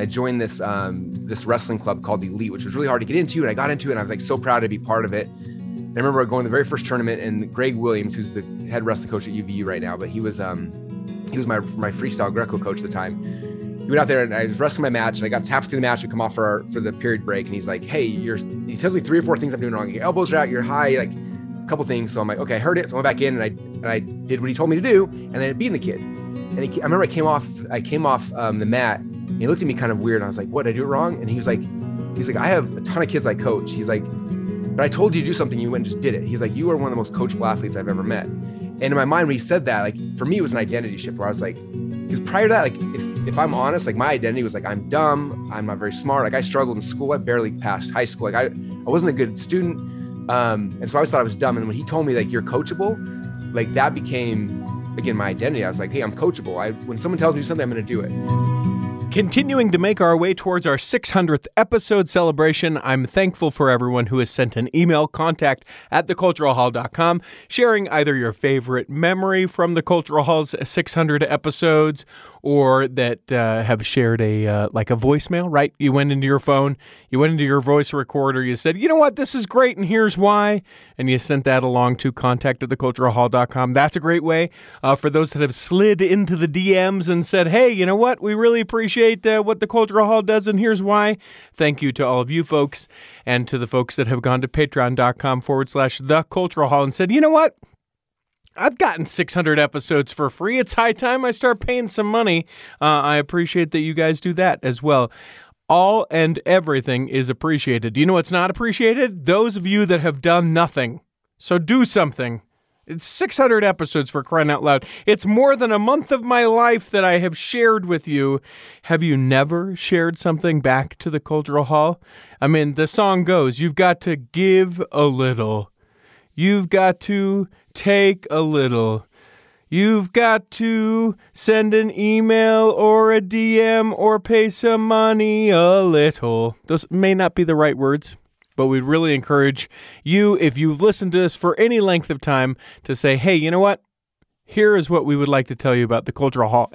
I joined this this wrestling club called The Elite, which was really hard to get into, and I got into it, and I was like so proud to be part of it. And I remember going to the very first tournament, and Greg Williams, who's the head wrestling coach at UVU right now, but he was my freestyle Greco coach at the time. He went out there and I was wrestling my match, and I got halfway through the match and come off for the period break. And he's like, hey, he tells me 3 or 4 things I'm doing wrong. Your elbows are out, you're high, like a couple things. So I'm like, okay, I heard it. So I went back in and I did what he told me to do. And then I beat the kid. And I remember I came off the mat, and he looked at me kind of weird. And I was like, what, did I do it wrong? And he was like, I have a ton of kids I coach. He's like, but I told you to do something, you went and just did it. He's like, you are one of the most coachable athletes I've ever met. And in my mind, when he said that, like for me, it was an identity shift where I was like, because prior to that, like if I'm honest, like my identity was like, I'm dumb, I'm not very smart. Like I struggled in school. I barely passed high school. Like I wasn't a good student. And so I always thought I was dumb. And when he told me like, you're coachable, like that became, again, my identity. I was like, hey, I'm coachable. When someone tells me something, I'm going to do it. Continuing to make our way towards our 600th episode celebration, I'm thankful for everyone who has sent an email, contact@theculturalhall.com, sharing either your favorite memory from the Cultural Hall's 600 episodes, or that have shared a voicemail, right? You went into your phone, you went into your voice recorder, you said, you know what, this is great and here's why, and you sent that along to contact@theculturalhall.com. That's a great way for those that have slid into the DMs and said, hey, you know what, we really appreciate what the Cultural Hall does and here's why. Thank you to all of you folks, and to the folks that have gone to patreon.com/theculturalhall and said, you know what, I've gotten 600 episodes for free. It's high time I start paying some money. I appreciate that you guys do that as well. All and everything is appreciated. You know what's not appreciated? Those of you that have done nothing. So do something. It's 600 episodes, for crying out loud. It's more than a month of my life that I have shared with you. Have you never shared something back to the Cultural Hall? I mean, the song goes, you've got to give a little. You've got to take a little. You've got to send an email or a DM or pay some money a little. Those may not be the right words, but we really encourage you, if you've listened to this for any length of time, to say, hey, you know what? Here is what we would like to tell you about the Cultural Hall.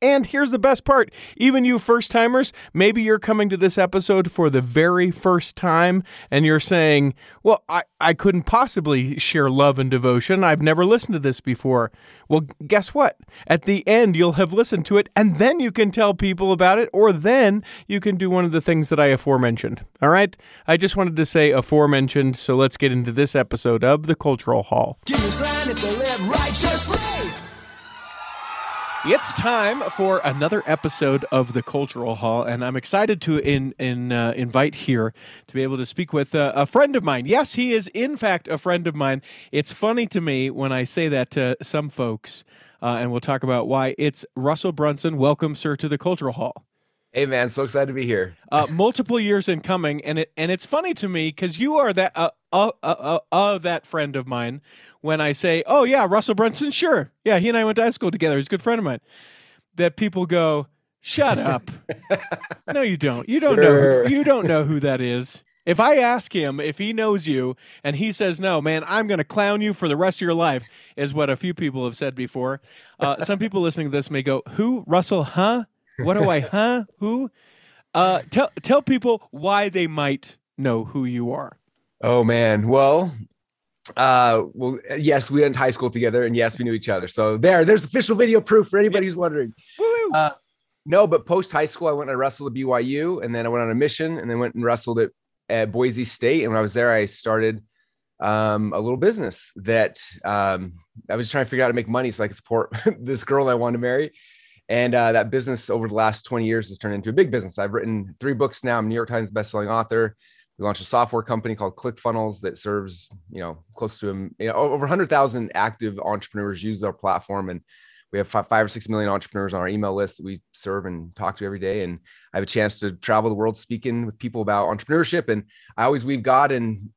And here's the best part. Even you first-timers, maybe you're coming to this episode for the very first time, and you're saying, well, I couldn't possibly share love and devotion. I've never listened to this before. Well, guess what? At the end, you'll have listened to it, and then you can tell people about it, or then you can do one of the things that I aforementioned. All right? I just wanted to say aforementioned, so let's get into this episode of the Cultural Hall. Jesus, land if they live righteously. It's time for another episode of the Cultural Hall, and I'm excited to invite here to be able to speak with a friend of mine. Yes, he is, in fact, a friend of mine. It's funny to me when I say that to some folks, and we'll talk about why. It's Russell Brunson. Welcome, sir, to the Cultural Hall. Hey, man. So excited to be here. Multiple years in coming, and it's funny to me because you are that friend of mine. When I say, oh, yeah, Russell Brunson, sure. Yeah, he and I went to high school together. He's a good friend of mine. That people go, shut up. No, you don't. You don't know who that is. If I ask him if he knows you and he says, no, man, I'm going to clown you for the rest of your life, is what a few people have said before. Some people listening to this may go, who? Russell, huh? What do I, huh? Who? Tell people why they might know who you are. Oh, man. Well, yes, we went to high school together, and yes, we knew each other. So there's official video proof for anybody who's wondering. No, but post high school, I went and wrestled at BYU, and then I went on a mission, and then went and wrestled at Boise State. And when I was there, I started a little business that I was trying to figure out how to make money so I could support this girl I wanted to marry. And that business over the last 20 years has turned into a big business. I've written 3 books now. I'm a New York Times bestselling author. We launched a software company called ClickFunnels that serves, close to over 100,000 active entrepreneurs use our platform. And we have 5 or 6 million entrepreneurs on our email list that we serve and talk to every day. And I have a chance to travel the world speaking with people about entrepreneurship. And I always weave God and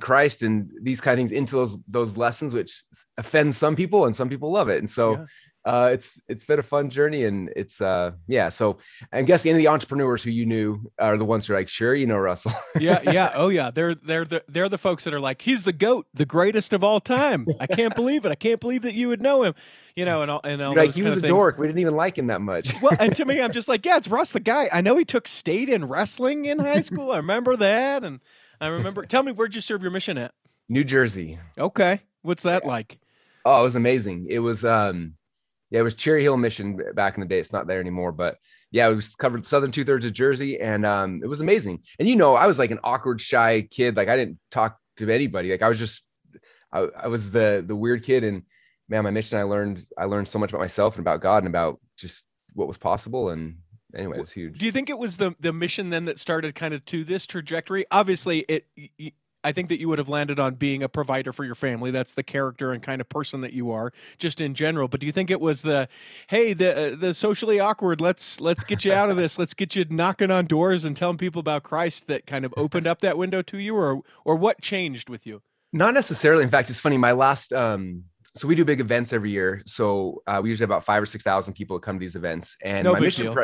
Christ and these kind of things into those lessons, which offends some people and some people love it. And so it's been a fun journey, and it's yeah. So I'm guessing any of the entrepreneurs who you knew are the ones who are like, sure, you know Russell. Yeah. Oh yeah. They're the folks that are like, he's the GOAT, the greatest of all time. I can't believe it. I can't believe that you would know him. You know, and all like, he was a dork. We didn't even like him that much. Well, and to me, I'm just like, yeah, it's Russ the guy. I know he took state in wrestling in high school. I remember that, and I remember. Tell me, where'd you serve your mission at? New Jersey. Okay, what's that like? Oh, it was amazing. It was, yeah, it was Cherry Hill Mission back in the day. It's not there anymore, but yeah, we covered southern 2/3 of Jersey, and it was amazing. And you know, I was like an awkward, shy kid. Like I didn't talk to anybody. Like I was just, I was the weird kid. And man, my mission, I learned so much about myself and about God and about just what was possible. And anyway, it was huge. Do you think it was the mission then that started kind of to this trajectory? Obviously, I think that you would have landed on being a provider for your family. That's the character and kind of person that you are, just in general. But do you think it was the, hey, the socially awkward, let's get you out of this, let's get you knocking on doors and telling people about Christ, that kind of opened up that window to you, or what changed with you? Not necessarily. In fact, it's funny. My last, so we do big events every year. So we usually have about 5,000 or 6,000 people come to these events, and no my mission,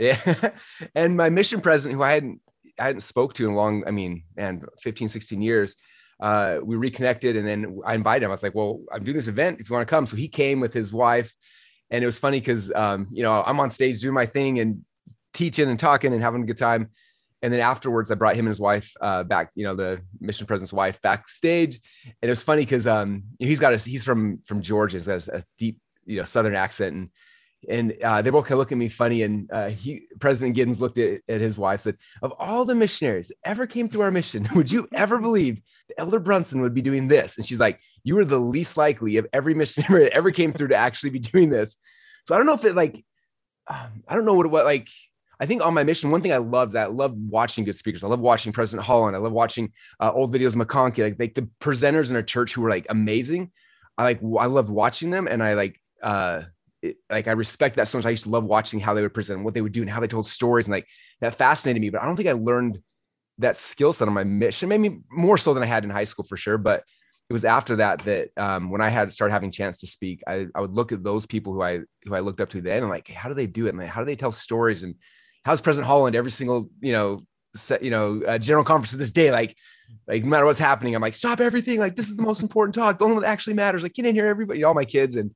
yeah, and my mission president, who I hadn't spoke to in long, I mean, and 15, 16 years, we reconnected, and then I invited him. I was like, well, I'm doing this event if you want to come. So he came with his wife, and it was funny because, you know, I'm on stage doing my thing and teaching and talking and having a good time. And then afterwards I brought him and his wife back, you know, the mission president's wife backstage. And it was funny because he's from Georgia. He's got a deep, you know, Southern accent, and they both kind of look at me funny. And President Giddens looked at his wife, said, of all the missionaries that ever came through our mission, would you ever believe that Elder Brunson would be doing this? And she's like, you were the least likely of every missionary that ever came through to actually be doing this. So I don't know if it like, I don't know what like, I think on my mission, one thing I loved, that I love watching good speakers. I love watching President Holland. I love watching old videos of McConkie, like the presenters in our church who were like amazing. I loved watching them. And I like, I respect that so much. I used to love watching how they would present, what they would do, and how they told stories, and like that fascinated me. But I don't think I learned that skill set on my mission, maybe more so than I had in high school for sure. But it was after that when I had started having a chance to speak, I would look at those people who I looked up to then, and like, how do they do it? And like, how do they tell stories? And how's President Holland every single general conference to this day? Like no matter what's happening, I'm like, stop everything. Like this is the most important talk. The only one that actually matters. Like get in here, everybody, all my kids. And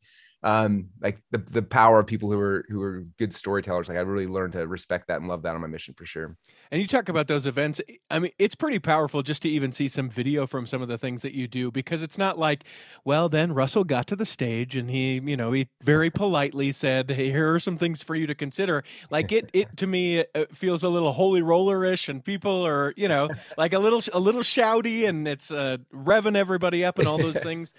like the power of people who are good storytellers. Like I really learned to respect that and love that on my mission for sure. And you talk about those events. I mean, it's pretty powerful just to even see some video from some of the things that you do, because it's not like, well, then Russell got to the stage and he very politely said, hey, here are some things for you to consider. Like it to me, it feels a little holy roller-ish, and people are, you know, like a little shouty, and it's revving everybody up and all those things.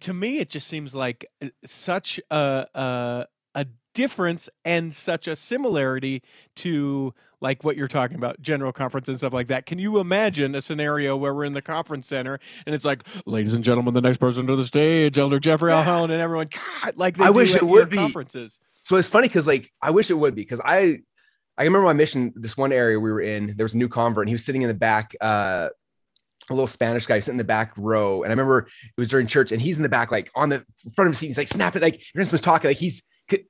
To me, it just seems like such a difference and such a similarity to like what you're talking about, general conference and stuff like that. Can you imagine a scenario where we're in the conference center and it's like, ladies and gentlemen, the next person to the stage, Elder Jeffrey L. Holland, and everyone, God, like they I do wish at it would be conferences. So it's funny because like I wish it would be, because I remember my mission. This one area we were in, there was a new convert, and he was sitting in the back. A little Spanish guy sitting in the back row. And I remember it was during church, and he's in the back, like on the front of the seat. He's like, snap it. Like you're supposed to talk. Like he's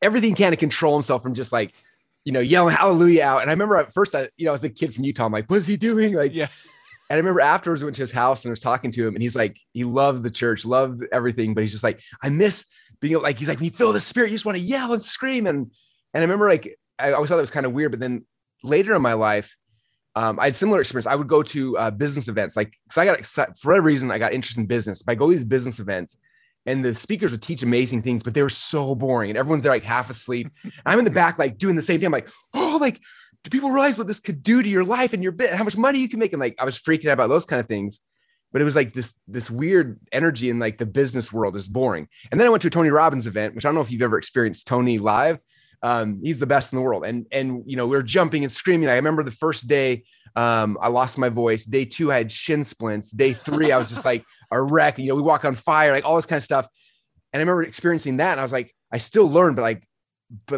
everything can to control himself from just like, you know, yelling hallelujah out. And I remember at first I was a kid from Utah. I'm like, what is he doing? Like, yeah. And I remember afterwards I went to his house and I was talking to him, and he's like, he loved the church, loved everything. But he's just like, I miss being like, he's like, when you feel the spirit, you just want to yell and scream. And I remember like, I always thought that was kind of weird, but then later in my life, I had similar experience. I would go to business events, like because I got excited, for whatever reason I got interested in business. But I go to these business events, and the speakers would teach amazing things, but they were so boring, and everyone's there like half asleep. And I'm in the back like doing the same thing. I'm like, oh, like do people realize what this could do to your life and your bit, how much money you can make? And like I was freaking out about those kind of things. But it was like this weird energy in like the business world is boring. And then I went to a Tony Robbins event, which I don't know if you've ever experienced Tony live. He's the best in the world. And, you know, we were jumping and screaming. I remember the first day, I lost my voice. Day two, I had shin splints. Day three, I was just like a wreck. You know, we walk on fire, like all this kind of stuff. And I remember experiencing that. And I was like, I still learned, but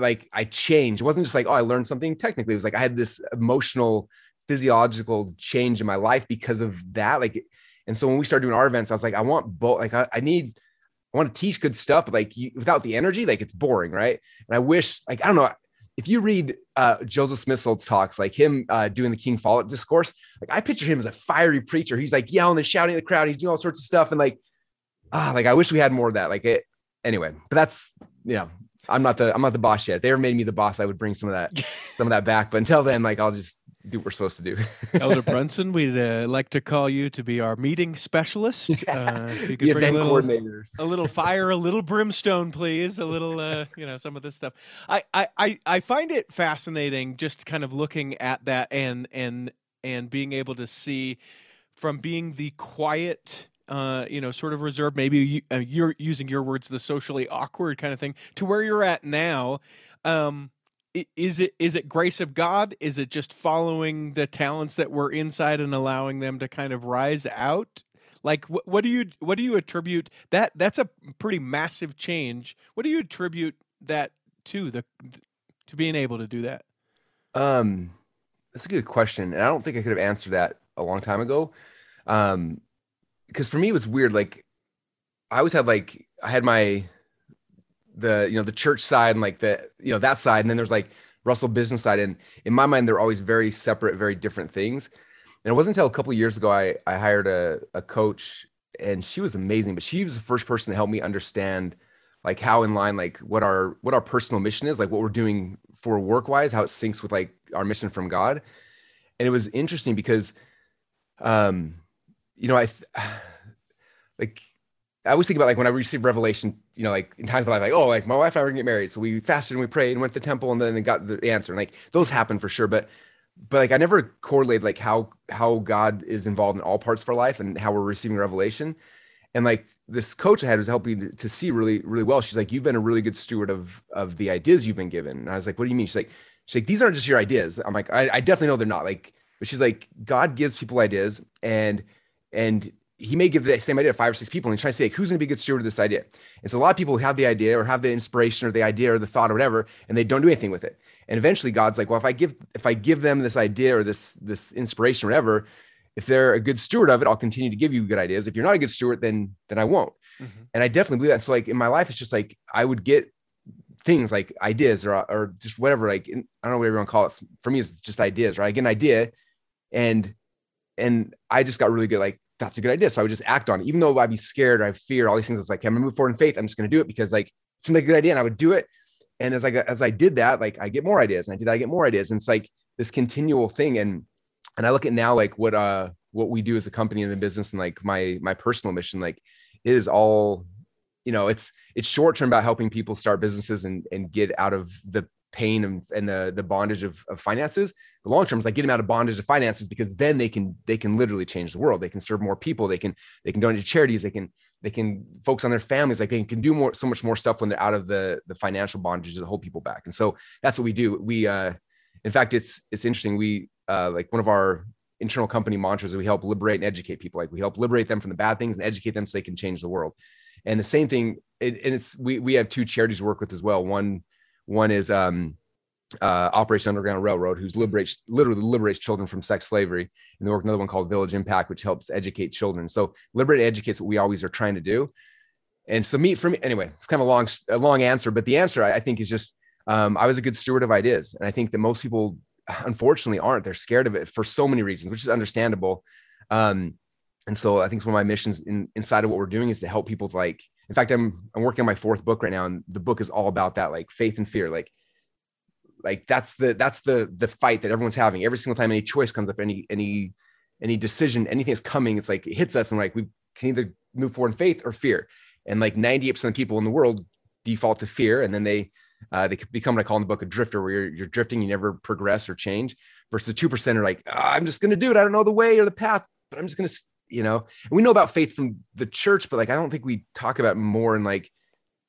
I changed. It wasn't just like, oh, I learned something technically. It was like, I had this emotional, physiological change in my life because of that. Like, and so when we started doing our events, I was like, I want both. Like, I need I want to teach good stuff, but like without the energy, like it's boring, right? And I wish, like, I don't know, if you read Joseph Smith's old talks, like him doing the King Follett discourse, like I picture him as a fiery preacher. He's like yelling and shouting at the crowd. He's doing all sorts of stuff. And like I wish we had more of that. Like it, anyway, but that's, you know, I'm not the boss yet. If they ever made me the boss, I would bring some of that back. But until then, like, I'll just do what we're supposed to do. Elder Brunson, we'd like to call you to be our meeting specialist. If you could bring event coordinator. A little fire, a little brimstone, please. A little, you know, some of this stuff. I find it fascinating just kind of looking at that and being able to see from being the quiet, you know, sort of reserved, maybe you're using your words, the socially awkward kind of thing, to where you're at now. Is it grace of God? Is it just following the talents that were inside and allowing them to kind of rise out? Like, what do you attribute that? That's a pretty massive change. What do you attribute that to being able to do that? That's a good question, and I don't think I could have answered that a long time ago. Because for me it was weird. Like, I always had like I had the you know, the church side and like the, you know, that side, and then there's like Russell business side, and in my mind they're always very separate, very different things. And it wasn't until a couple of years ago I hired a coach, and she was amazing, but she was the first person to help me understand like how in line, like what our personal mission is, like what we're doing for work wise, how it syncs with like our mission from God. And it was interesting because you know, I always think about like when I received revelation, you know, like in times of my life, like, oh, like my wife and I were gonna get married. So we fasted and we prayed and went to the temple and then got the answer. And like those happened for sure. But like I never correlated like how God is involved in all parts of our life and how we're receiving revelation. And like this coach I had was helping me to see really, really well. She's like, you've been a really good steward of the ideas you've been given. And I was like, what do you mean? She's like, these aren't just your ideas. I'm like, I definitely know they're not. Like, but she's like, God gives people ideas and he may give the same idea to 5 or 6 people, and he's trying to say, like, who's going to be a good steward of this idea? And so a lot of people have the idea or have the inspiration or the idea or the thought or whatever, and they don't do anything with it. And eventually God's like, well, if I give them this idea or this inspiration or whatever, if they're a good steward of it, I'll continue to give you good ideas. If you're not a good steward, then I won't. Mm-hmm. And I definitely believe that. So like in my life, it's just like, I would get things like ideas or just whatever, like, I don't know what everyone calls it. For me, it's just ideas, right? I get an idea and I just got really good. Like, that's a good idea. So I would just act on it, even though I'd be scared or I fear all these things. It's like, I'm gonna move forward in faith. I'm just gonna do it because like it seemed like a good idea, and I would do it. And as I did that, like I get more ideas, and I did that, I get more ideas. And it's like this continual thing. And I look at now, like what we do as a company and the business and like my personal mission, like it is all, you know, it's short term about helping people start businesses and get out of the pain and the bondage of finances. The long term is like get them out of bondage of finances, because then they can literally change the world. They can serve more people. They can donate to charities. They can focus on their families. Like they can do more, so much more stuff when they're out of the financial bondage that hold people back. And so that's what we do. We, in fact, it's interesting. We, like one of our internal company mantras, we help liberate and educate people. Like we help liberate them from the bad things and educate them so they can change the world. And the same thing. We have 2 charities we work with as well. One is Operation Underground Railroad, who literally liberates children from sex slavery. And they work with another one called Village Impact, which helps educate children. So liberate and educate is what we always are trying to do. And so for me, anyway, it's kind of a long answer, but the answer I think is just, I was a good steward of ideas. And I think that most people unfortunately aren't. They're scared of it for so many reasons, which is understandable. And so I think one of my missions inside of what we're doing is to help people to like, in fact, I'm working on my 4th book right now, and the book is all about that, like faith and fear. Like that's the fight that everyone's having every single time any choice comes up, any decision, anything is coming. It's like it hits us, and like we can either move forward in faith or fear. And like 98% of people in the world default to fear, and then they become what I call in the book a drifter, where you're drifting, you never progress or change. Versus 2% are like, I'm just gonna do it. I don't know the way or the path, but I'm just gonna. You know, and we know about faith from the church, but like, I don't think we talk about more in like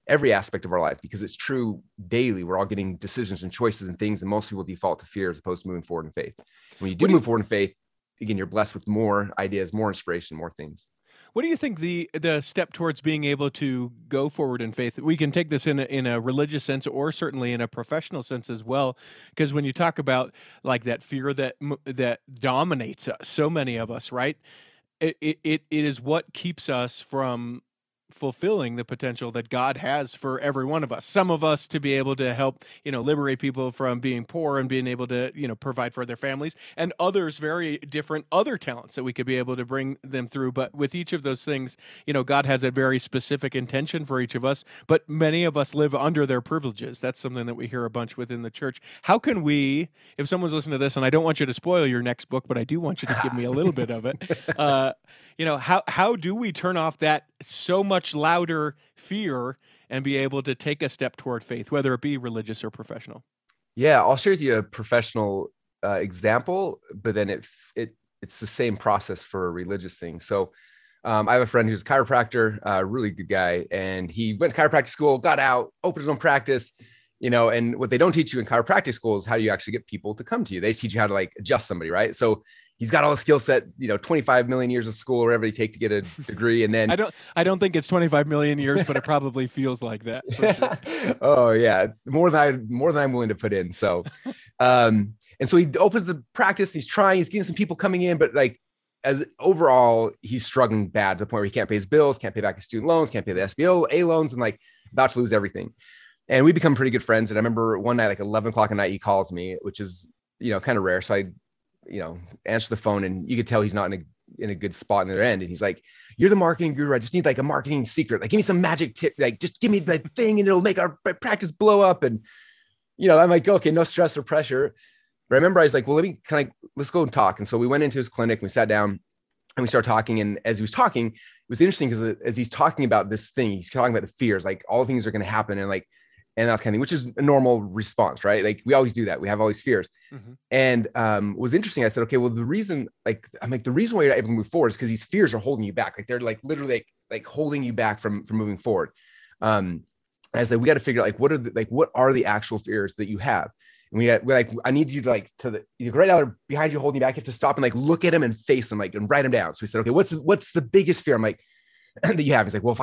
every aspect of our life, because it's true daily. We're all getting decisions and choices and things. And most people default to fear as opposed to moving forward in faith. When you do move forward in faith, again, you're blessed with more ideas, more inspiration, more things. What do you think the step towards being able to go forward in faith? We can take this in a religious sense, or certainly in a professional sense as well, because when you talk about like that fear that dominates us, so many of us, right? It is what keeps us from fulfilling the potential that God has for every one of us. Some of us to be able to help, liberate people from being poor and being able to, provide for their families, and others very different other talents that we could be able to bring them through. But with each of those things, God has a very specific intention for each of us, but many of us live under their privileges. That's something that we hear a bunch within the church. How can we, if someone's listening to this, and I don't want you to spoil your next book, but I do want you to give me a little bit of it. How do we turn off that so much louder fear and be able to take a step toward faith, whether it be religious or professional? Yeah, I'll share with you a professional example, but then it's the same process for a religious thing. So I have a friend who's a chiropractor, a really good guy, and he went to chiropractic school, got out, opened his own practice, and what they don't teach you in chiropractic school is how do you actually get people to come to you? They teach you how to adjust somebody, right? So he's got all the skill set, 25 million years of school, whatever you take to get a degree. And then I don't think it's 25 million years, but it probably feels like that. Sure. Oh yeah. More than I'm willing to put in. So, and so he opens the practice, he's trying, he's getting some people coming in, but as overall, he's struggling bad to the point where he can't pay his bills, can't pay back his student loans, can't pay the SBA loans, and about to lose everything. And we become pretty good friends. And I remember one night, 11 o'clock at night, he calls me, which is, kind of rare. So I answer the phone, and you could tell he's not in a good spot on their end. And he's like, "You're the marketing guru. I just need a marketing secret. Give me some magic tip. Just give me the thing and it'll make our practice blow up." And, I'm like, okay, no stress or pressure. But I remember I was like, well, let's go and talk. And so we went into his clinic and we sat down and we started talking. And as he was talking, it was interesting because as he's talking about this thing, he's talking about the fears, all things are going to happen. And that kind of thing, which is a normal response, right? We always do that. We have all these fears. Mm-hmm. And was interesting. I said, okay, well, the reason, the reason why you're not able to move forward is because these fears are holding you back. They're literally holding you back from moving forward. And I was we got to figure out what are the actual fears that you have? And I need you to right now they're behind you holding you back. You have to stop and look at them and face them and write them down. So we said, okay, what's the biggest fear? I'm that you have. He's well,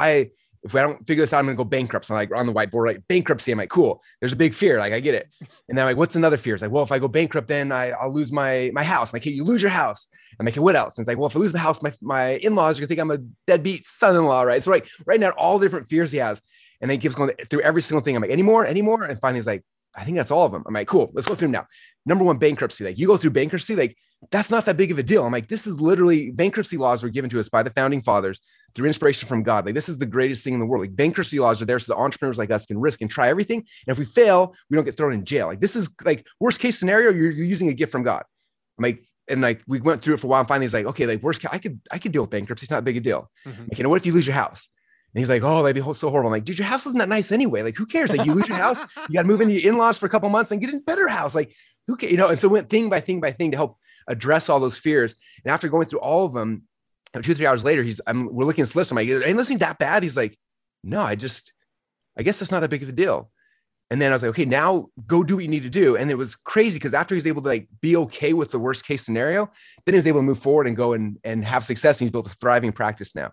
if I don't figure this out, I'm going to go bankrupt. So I'm on the whiteboard, bankruptcy. I'm cool. There's a big fear. I get it. And then what's another fear? It's well, if I go bankrupt, then I'll lose my house. Okay, you lose your house. I'm what else? And it's well, if I lose the house, my in-laws are going to think I'm a deadbeat son-in-law, right? So right now, all the different fears he has. And then he keeps going through every single thing. I'm any more? And finally he's I think that's all of them. I'm cool. Let's go through them now. Number one, bankruptcy. You go through bankruptcy, that's not that big of a deal. I'm this is literally bankruptcy laws were given to us by the founding fathers through inspiration from God. This is the greatest thing in the world. Bankruptcy laws are there so the entrepreneurs like us can risk and try everything. And if we fail, we don't get thrown in jail. This is worst case scenario. You're using a gift from God. I'm we went through it for a while. And finally, he's okay, worst case, I could deal with bankruptcy. It's not a big a deal. Mm-hmm. What if you lose your house? And he's oh, that'd be so horrible. I'm dude, your house isn't that nice anyway. Who cares? You lose your house, you got to move into your in-laws for a couple months and get in a better house. Who cares? And so went thing by thing by thing to help address all those fears. And after going through all of them, 2-3 hours later, we're looking at this list. I'm ain't listening that bad. He's no, I guess that's not that big of a deal. And then I was okay, now go do what you need to do. And it was crazy because after he's able to be okay with the worst case scenario, then he's able to move forward and go and have success. And he's built a thriving practice now.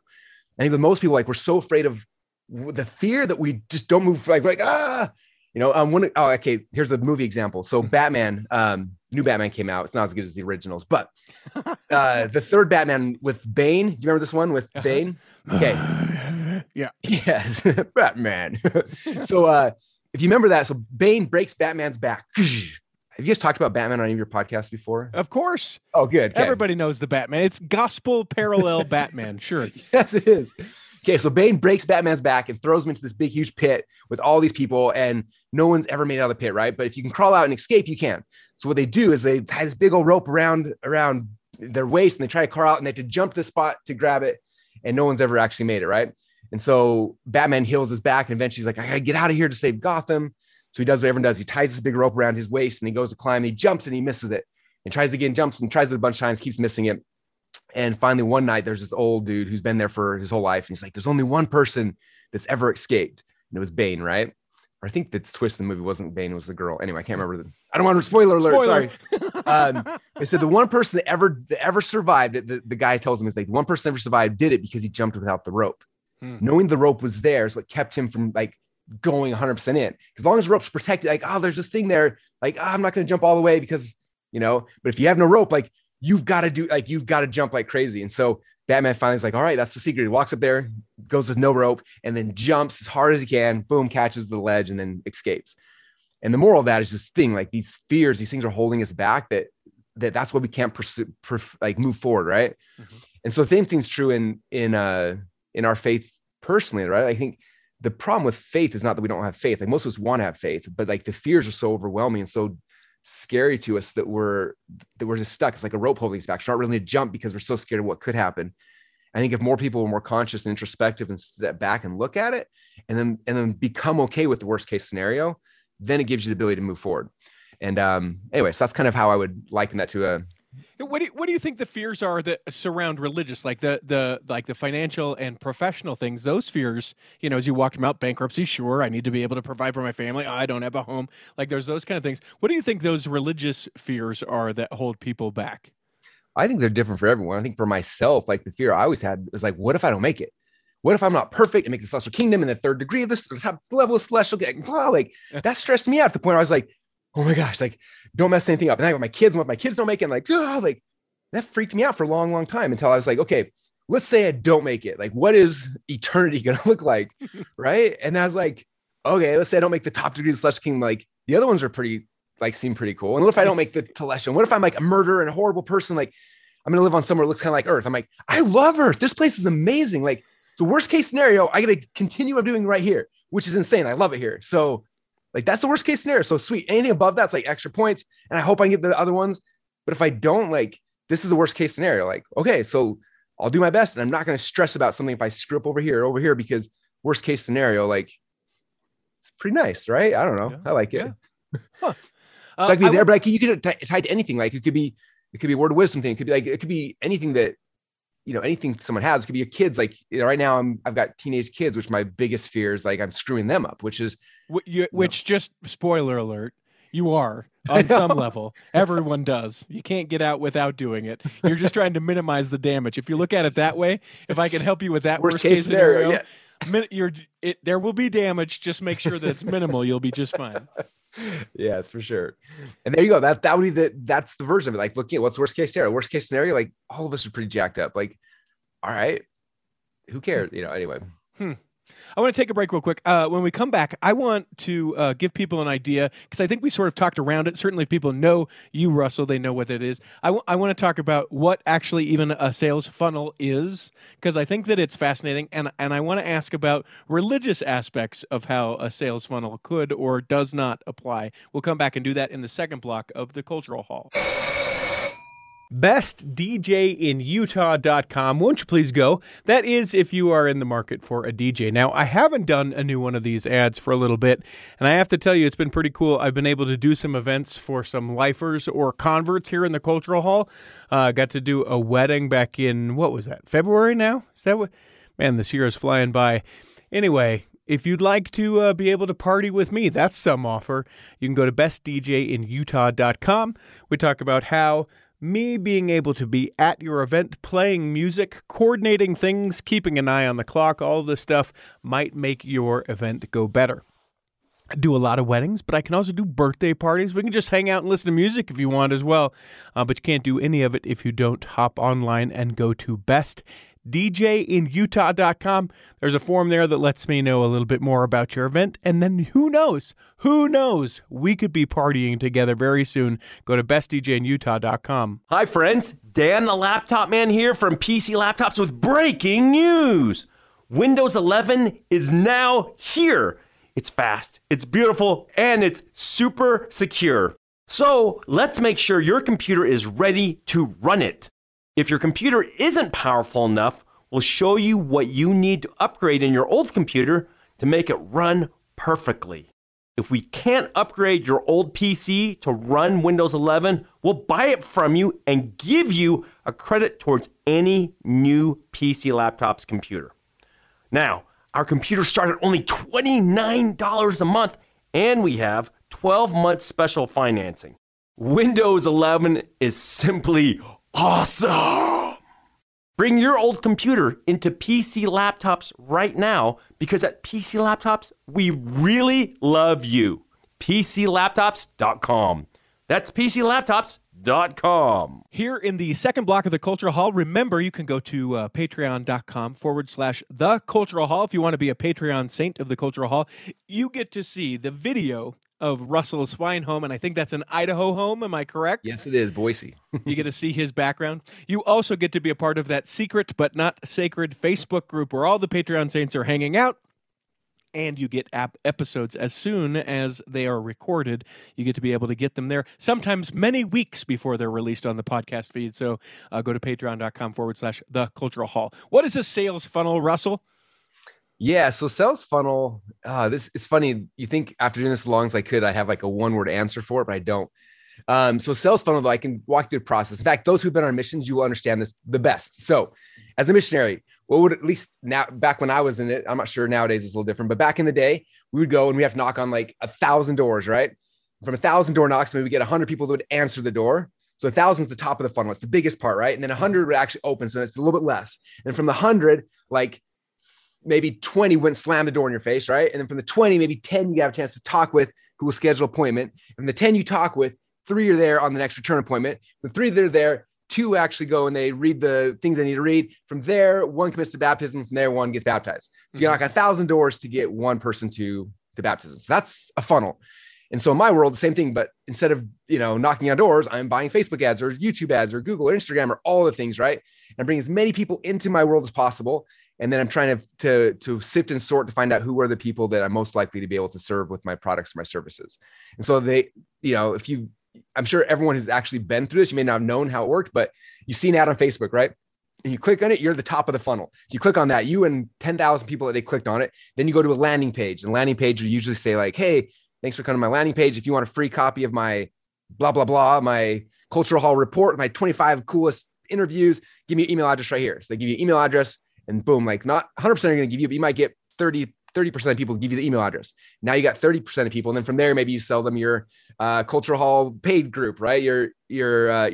And even most people we're so afraid of the fear that we just don't move. Okay. Here's a movie example. So Batman, new Batman came out. It's not as good as the originals, but the third Batman with Bane. Do you remember this one with Bane? Okay. Yeah. Yes. Batman. So if you remember that, so Bane breaks Batman's back. Have you guys talked about Batman on any of your podcasts before? Of course. Oh, good. Okay. Everybody knows the Batman. It's gospel parallel Batman. Sure. Yes, it is. Okay. So Bane breaks Batman's back and throws him into this big, huge pit with all these people. And no one's ever made it out of the pit, right? But if you can crawl out and escape, you can. So what they do is they tie this big old rope around their waist and they try to crawl out and they have to jump this spot to grab it. And no one's ever actually made it, right? And so Batman heals his back and eventually he's I got to get out of here to save Gotham. So he does what everyone does. He ties this big rope around his waist and he goes to climb and he jumps and he misses it and tries again, jumps and tries it a bunch of times, keeps missing it. And finally one night there's this old dude who's been there for his whole life. And he's there's only one person that's ever escaped. And it was Bane, right? Or I think the twist in the movie wasn't Bane, it was the girl. Anyway, I can't remember. I don't want to spoiler alert. Sorry. They said the one person that ever survived it, the guy tells him is the one person that ever survived did it because he jumped without the rope. Hmm. Knowing the rope was there is what kept him from going 100% in. As long as the rope's protected, there's this thing there. I'm not going to jump all the way because, but if you have no rope, you've got to jump like crazy. And so Batman finally's like, all right, that's the secret. He walks up there, goes with no rope, and then jumps as hard as he can, boom, catches the ledge, and then escapes. And the moral of that is this thing, like these fears, these things are holding us back, that's why we can't pursue, like move forward, right? Mm-hmm. And so the same thing's true in our faith personally, right? I think the problem with faith is not that we don't have faith. Like most of us want to have faith, but like the fears are so overwhelming and so scary to us that we're just stuck. It's like a rope holding us back. We're not really to jump because we're so scared of what could happen. I think if more people were more conscious and introspective and step back and look at it, and then become okay with the worst case scenario, then it gives you the ability to move forward. And anyway, so that's kind of how I would liken that to a. What do you think the fears are that surround religious, like the financial and professional things? Those fears, you know, as you walked them out, bankruptcy, sure, I need to be able to provide for my family. I don't have a home. Like there's those kind of things. What do you think those religious fears are that hold people back? I think they're different for everyone. I think for myself, like the fear I always had was like, what if I don't make it? What if I'm not perfect and make the celestial kingdom in the third degree of this level of celestial? Like that stressed me out to the point where I was like, oh my gosh, like don't mess anything up. And I got my kids, and what my kids don't make it, and like, oh, like that freaked me out for a long, long time until I was like, okay, let's say I don't make it. Like, what is eternity going to look like? Right. And I was like, okay, let's say I don't make the top degree of Celestial Kingdom. Like the other ones are seem pretty cool. And what if I don't make the Celestial? What if I'm like a murderer and a horrible person? Like I'm going to live on somewhere that looks kind of like Earth. I'm like, I love Earth. This place is amazing. Like so worst case scenario, I got to continue what I'm doing right here, which is insane. I love it here. So like that's the worst case scenario. So sweet. Anything above that's like extra points. And I hope I can get the other ones. But if I don't, like, this is the worst case scenario. Like, okay, so I'll do my best. And I'm not going to stress about something if I screw up over here, because worst case scenario, like it's pretty nice. Right. I don't know. Yeah. I like it. Yeah. Huh. Like me there, but like you could tie to anything. Like it could be a word of wisdom thing. It could be anything that, you know, anything someone has. It could be your kids. Like, you know, right now I've got teenage kids, which my biggest fear is like I'm screwing them up, which just spoiler alert, you are on some level. Everyone does. You can't get out without doing it. You're just trying to minimize the damage. If you look at it that way, if I can help you with that worst case scenario, yes. There will be damage. Just make sure that it's minimal. You'll be just fine. Yes, for sure. And there you go. That would be that's the version of it. Like looking at what's worst case scenario. Worst case scenario, like all of us are pretty jacked up. Like, all right, who cares? You know, anyway. I want to take a break real quick. When we come back, I want to give people an idea, because I think we sort of talked around it. Certainly if people know you, Russell, they know what it is. I want to talk about what actually even a sales funnel is, because I think that it's fascinating. And I want to ask about religious aspects of how a sales funnel could or does not apply. We'll come back and do that in the second block of The Cultural Hall. BestDJinUtah.com. Won't you please go? That is if you are in the market for a DJ. Now, I haven't done a new one of these ads for a little bit, and I have to tell you, it's been pretty cool. I've been able to do some events for some lifers or converts here in the Cultural Hall. Got to do a wedding back in, what was that, February now? Is that what? Man, this year is flying by. Anyway, if you'd like to be able to party with me, that's some offer. You can go to BestDJinUtah.com. We talk about how me being able to be at your event, playing music, coordinating things, keeping an eye on the clock, all this stuff might make your event go better. I do a lot of weddings, but I can also do birthday parties. We can just hang out and listen to music if you want as well. But you can't do any of it if you don't hop online and go to BestDJinUtah.com. There's a form there that lets me know a little bit more about your event. And then who knows, we could be partying together very soon. Go to BestDJinUtah.com. Hi friends, Dan the Laptop Man here from PC Laptops with breaking news. Windows 11 is now here. It's fast, it's beautiful, and it's super secure. So let's make sure your computer is ready to run it. If your computer isn't powerful enough, we'll show you what you need to upgrade in your old computer to make it run perfectly. If we can't upgrade your old PC to run Windows 11, we'll buy it from you and give you a credit towards any new PC Laptop's computer. Now, our computers start at only $29 a month, and we have 12-month special financing. Windows 11 is simply awesome! Bring your old computer into PC Laptops right now, because at PC Laptops, we really love you. PCLaptops.com. That's McConkie.com. Here in the second block of the Cultural Hall, remember you can go to patreon.com/the Cultural Hall. If you want to be a Patreon saint of the Cultural Hall, you get to see the video of Russell's fine home, and I think that's an Idaho home, am I correct? Yes, it is, Boise. You get to see his background. You also get to be a part of that secret but not sacred Facebook group where all the Patreon saints are hanging out. And you get episodes as soon as they are recorded. You get to be able to get them there, sometimes many weeks before they're released on the podcast feed. So go to patreon.com/the Cultural Hall. What is a sales funnel, Russell? Yeah, so sales funnel, this it's funny. You think after doing this as long as I could, I have like a one-word answer for it, but I don't. So sales funnel, though, I can walk through the process. In fact, those who've been on missions, you will understand this the best. So as a missionary, what would at least now, back when I was in it, I'm not sure nowadays it's a little different, but back in the day, we would go and we have to knock on like 1,000 doors, right? From 1,000 door knocks, maybe we get 100 people that would answer the door. So 1,000 is the top of the funnel. It's the biggest part, right? And then 100 would actually open. So that's a little bit less. And from the 100, like maybe 20 wouldn't slam the door in your face, right? And then from the 20, maybe 10, you have a chance to talk with who will schedule an appointment. And from the 10 you talk with, 3 are there on the next return appointment. The 3 that are there, 2 actually go and they read the things they need to read. From there, 1 commits to baptism. From there, 1 gets baptized. So you knock 1,000 doors to get 1 person to baptism. So that's a funnel. And so in my world, the same thing, but instead of, you know, knocking on doors, I'm buying Facebook ads or YouTube ads or Google or Instagram or all the things, right? And I bring as many people into my world as possible. And then I'm trying to sift and sort to find out who are the people that I'm most likely to be able to serve with my products or my services. And so they, you know, if you, I'm sure everyone has actually been through this. You may not have known how it worked, but you see an ad on Facebook, right? And you click on it, you're the top of the funnel. You click on that, you and 10,000 people that they clicked on it. Then you go to a landing page, and landing page will usually say like, hey, thanks for coming to my landing page. If you want a free copy of my blah, blah, blah, my Cultural Hall report, my 25 coolest interviews, give me your email address right here. So they give you an email address and boom, like not 100% are going to give you, but you might get 30% of people give you the email address. Now you got 30% of people. And then from there, maybe you sell them your Cultural Hall paid group, right? Your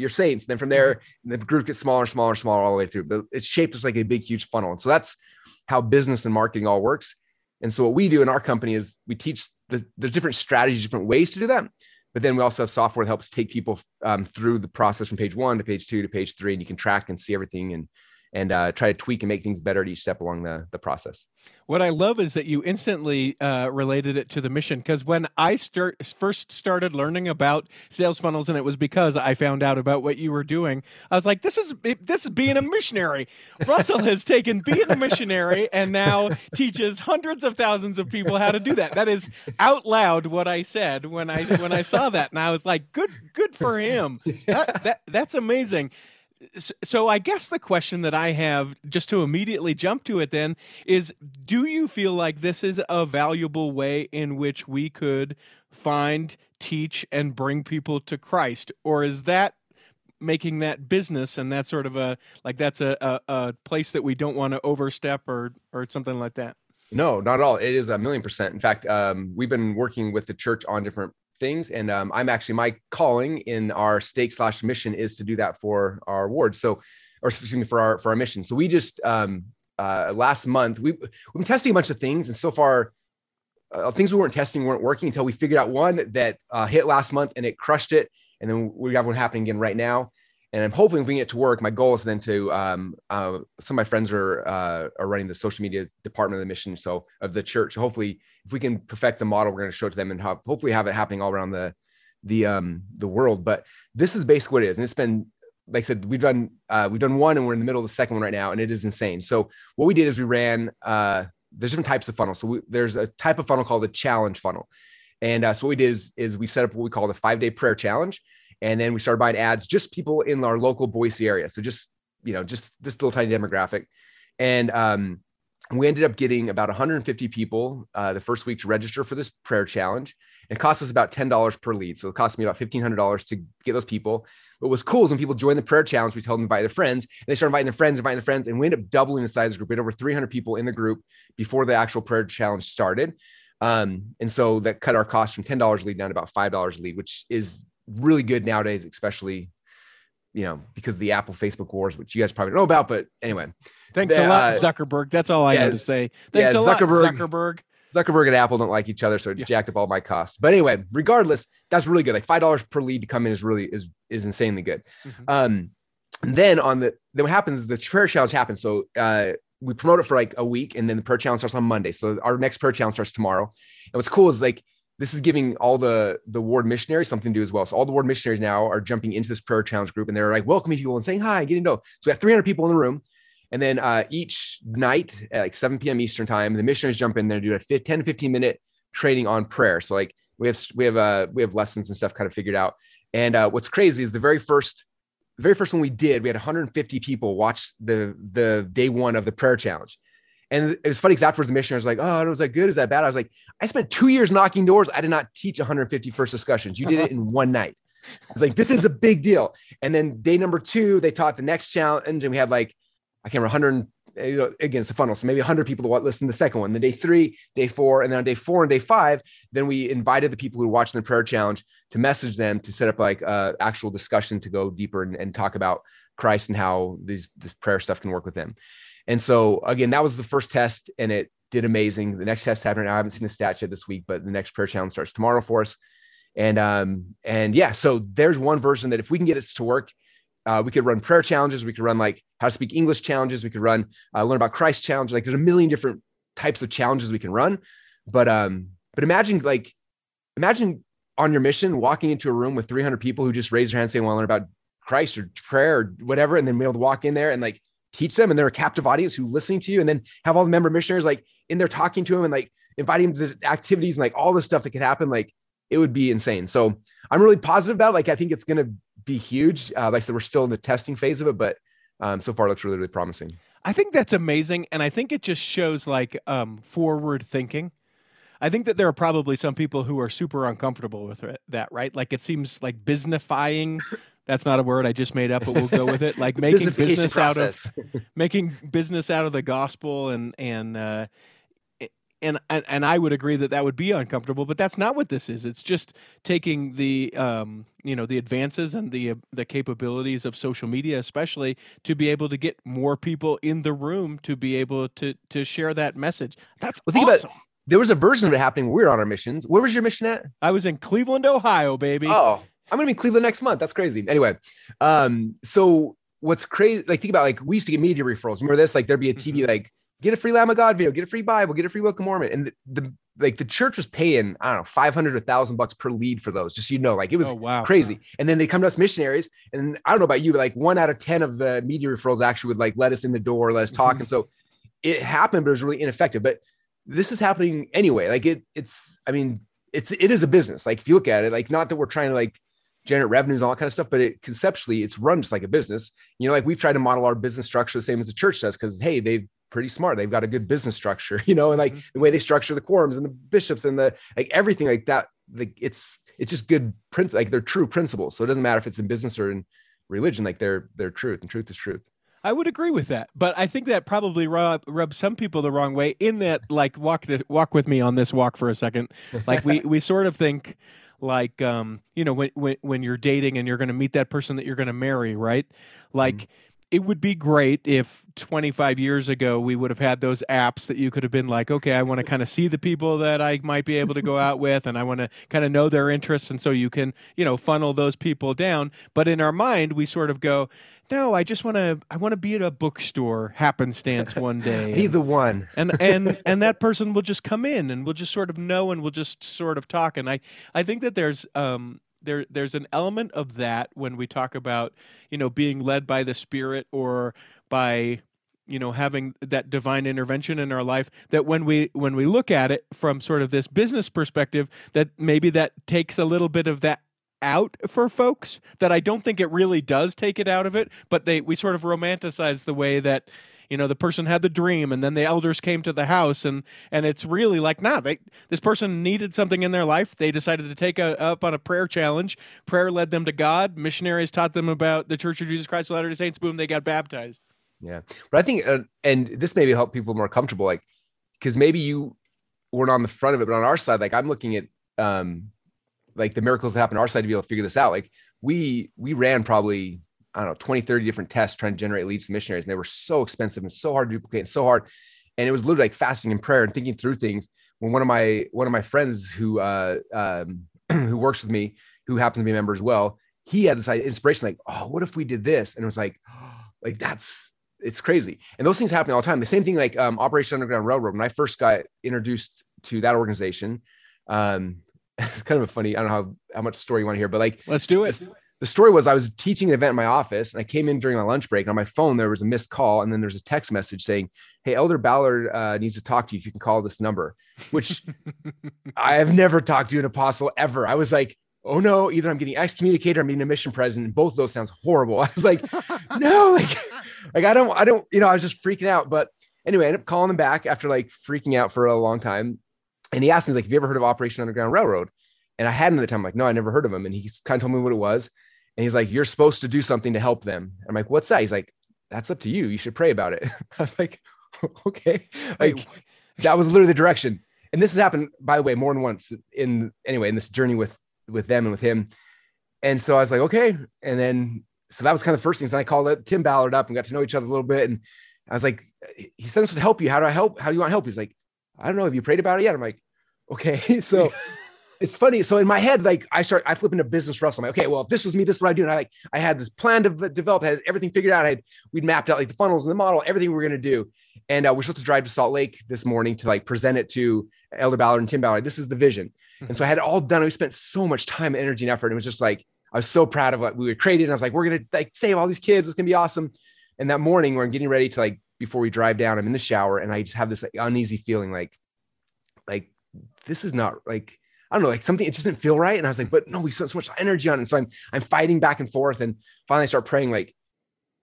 saints. And then from there, the group gets smaller, smaller, smaller all the way through. But it's shaped just like a big, huge funnel. And so that's how business and marketing all works. And so what we do in our company is we teach the different strategies, different ways to do that. But then we also have software that helps take people through the process from page 1 to page 2 to page 3. And you can track and see everything and try to tweak and make things better at each step along the process. What I love is that you instantly related it to the mission, because when I first started learning about sales funnels, and it was because I found out about what you were doing, I was like, this is being a missionary. Russell has taken being a missionary and now teaches hundreds of thousands of people how to do that. That is out loud what I said when I saw that, and I was like, good for him. That's amazing. So I guess the question that I have, just to immediately jump to it then, is do you feel like this is a valuable way in which we could find, teach, and bring people to Christ? Or is that making that business and that sort of a place that we don't want to overstep or something like that? No, not at all. It is 1,000,000%. In fact, we've been working with the church on different things. And I'm actually, my calling in our stake/mission is to do that for our ward. So, or excuse me, for our mission. So we just, last month, we've been testing a bunch of things. And so far, things we weren't testing weren't working until we figured out one that hit last month and it crushed it. And then we have one happening again right now. And I'm hoping if we can get it to work, my goal is then to, some of my friends are running the social media department of the mission, so of the church. Hopefully, if we can perfect the model, we're going to show it to them and hopefully have it happening all around the world. But this is basically what it is. And it's been, like I said, we've done one and we're in the middle of the second one right now. And it is insane. So what we did is we ran, there's different types of funnels. So there's a type of funnel called the challenge funnel. And so what we did is we set up what we call the 5-day prayer challenge. And then we started buying ads, just people in our local Boise area. So just this little tiny demographic. And we ended up getting about 150 people the first week to register for this prayer challenge. And it cost us about $10 per lead. So it cost me about $1,500 to get those people. But what's cool is when people join the prayer challenge, we tell them to invite their friends. And they start inviting their friends. And we ended up doubling the size of the group. We had over 300 people in the group before the actual prayer challenge started. And so that cut our cost from $10 a lead down to about $5 a lead, which is really good nowadays, especially, you know, because of the Apple Facebook wars, which you guys probably don't know about, but anyway. Thanks a lot, Zuckerberg. That's all I had to say. Thanks a lot, Zuckerberg. Zuckerberg and Apple don't like each other, so it jacked up all my costs. But anyway, regardless, that's really good. Like $5 per lead to come in is really is insanely good. Mm-hmm. And then on the what happens? The prayer challenge happens. So we promote it for like a week, and then the prayer challenge starts on Monday. So our next prayer challenge starts tomorrow. And what's cool is like this is giving all the ward missionaries something to do as well. So all the ward missionaries now are jumping into this prayer challenge group, and they're like welcoming people and saying hi, getting to know. So we have 300 people in the room. And then each night at like 7 p.m. Eastern time, the missionaries jump in there and do a 10 to 15 minute training on prayer. So like we have lessons and stuff kind of figured out. And what's crazy is the very first one we did, we had 150 people watch the day one of the prayer challenge. And it was funny because afterwards the missionaries were like, oh, was that good? Is that bad? I was like, I spent 2 years knocking doors. I did not teach 150 first discussions. You did it in one night. I was like, this is a big deal. And then day number two, they taught the next challenge, and we had like, I can't remember, 100, you know, again, it's a funnel. So maybe 100 people to listen to the second one, then day three, day four, and then on day four and day five, then we invited the people who were watching the prayer challenge to message them to set up like actual discussion to go deeper and talk about Christ and how this prayer stuff can work with them. And so again, that was the first test and it did amazing. The next test happened. I haven't seen the stats yet this week, but the next prayer challenge starts tomorrow for us. And yeah, so there's one version that if we can get it to work, we could run prayer challenges. We could run like how to speak English challenges. We could run learn about Christ challenges. Like there's a million different types of challenges we can run. But imagine on your mission, walking into a room with 300 people who just raise their hand saying, well, I want to learn about Christ or prayer or whatever. And then be able to walk in there and like teach them. And they're a captive audience who listening to you, and then have all the member missionaries like in there talking to them and like inviting them to activities and like all the stuff that could happen. Like it would be insane. So I'm really positive about it. Like, I think it's going to be huge. Like I said, we're still in the testing phase of it, but so far it looks really, really promising. I think that's amazing. And I think it just shows like forward thinking. I think that there are probably some people who are super uncomfortable with that, right? Like it seems like businessifying. That's not a word I just made up, but we'll go with it. Like making business out of the gospel, and I would agree that that would be uncomfortable, but that's not what this is. It's just taking the the advances and the capabilities of social media, especially, to be able to get more people in the room to be able to share that message. That's awesome. There was a version of it happening when we were on our missions. Where was your mission at? I was in Cleveland, Ohio, baby. Oh, I'm going to be in Cleveland next month. That's crazy. Anyway, so what's crazy, like think about like we used to get media referrals. Remember this? Like there'd be a TV like, get a free Lamb of God video, get a free Bible, get a free Book of Mormon. And the church was paying, I don't know, $500 or $1,000 per lead for those. Just, like it was crazy. And then they come to us missionaries, and I don't know about you, but like 1 out of 10 of the media referrals actually would like let us in the door, let us talk. And so it happened, but it was really ineffective. But this is happening anyway. Like it is a business. Like if you look at it, like not that we're trying to like generate revenues and all that kind of stuff, but conceptually it's run just like a business. Like we've tried to model our business structure the same as the church does. Cause hey, they've pretty smart. They've got a good business structure, and like the way they structure the quorums and the bishops and the, like everything like that. Like it's just good print. Like they're true principles. So it doesn't matter if it's in business or in religion, like they're truth, and truth is truth. I would agree with that, but I think that probably rubs some people the wrong way. In that, like, walk with me on this walk for a second. Like, we sort of think, like, when you're dating and you're going to meet that person that you're going to marry, right? Like, it would be great if 25 years ago we would have had those apps that you could have been like, okay, I want to kind of see the people that I might be able to go out with, and I want to kind of know their interests, and so you can, funnel those people down. But in our mind, we sort of go, no, I want to be at a bookstore happenstance one day. Be the one. and that person will just come in, and we'll just sort of know, and we'll just sort of talk. And I think that there's there's an element of that when we talk about, being led by the Spirit or by, having that divine intervention in our life, that when we look at it from sort of this business perspective, that maybe that takes a little bit of that out for folks. That I don't think it really does take it out of it, but we sort of romanticize the way that, the person had the dream and then the elders came to the house, and it's really like, nah, this person needed something in their life. They decided to take up on a prayer challenge. Prayer led them to God. Missionaries taught them about the Church of Jesus Christ of Latter-day Saints. Boom, they got baptized. Yeah. But I think, and this maybe help people more comfortable, like, because maybe you weren't on the front of it, but on our side, like I'm looking at, like the miracles that happen on our side to be able to figure this out. Like we ran probably, I don't know, 20, 30 different tests trying to generate leads to missionaries. And they were so expensive and so hard to duplicate and so hard. And it was literally like fasting and prayer and thinking through things. when one of my friends who works with me, who happens to be a member as well, he had this inspiration, like, oh, what if we did this? And it was like, oh, like it's crazy. And those things happen all the time. The same thing, like Operation Underground Railroad. When I first got introduced to that organization, it's kind of a funny, I don't know how much story you want to hear, but like, let's do it. The story was, I was teaching an event in my office and I came in during my lunch break, and on my phone, there was a missed call. And then there's a text message saying, hey, Elder Ballard needs to talk to you if you can call this number, which I have never talked to an apostle ever. I was like, oh no, either I'm getting excommunicated or I'm being a mission president. Both of those sounds horrible. I was like, no, like I don't, you know, I was just freaking out. But anyway, I ended up calling him back after like freaking out for a long time. And he asked me, like, have you ever heard of Operation Underground Railroad? And I hadn't at the time. I'm like, no, I never heard of him. And he kind of told me what it was. And he's like, you're supposed to do something to help them. I'm like, what's that? He's like, that's up to you. You should pray about it. I was like, okay. Like, that was literally the direction. And this has happened, by the way, more than once in this journey with them and with him. And so I was like, okay. And then, so that was kind of the first things. And I called Tim Ballard up and got to know each other a little bit. And I was like, he said, this would help you. How do I help? How do you want help? He's like, I don't know. Have you prayed about it yet? I'm like, okay. So it's funny. So in my head, like I flip into business Russell. I'm like, okay, well, if this was me, this is what I do. And I had this plan to develop, I had everything figured out. We'd mapped out like the funnels and the model, everything we were going to do. And we're supposed to drive to Salt Lake this morning to like present it to Elder Ballard and Tim Ballard. This is the vision. And so I had it all done. We spent so much time, energy, and effort. It was just like, I was so proud of what we had created. And I was like, we're going to like save all these kids. It's going to be awesome. And that morning we're getting ready to like, before we drive down, I'm in the shower and I just have this like, uneasy feeling like this is not like, I don't know, like something, it just didn't feel right. And I was like, but no, we spent so much energy on it. And so I'm fighting back and forth. And finally I start praying, like,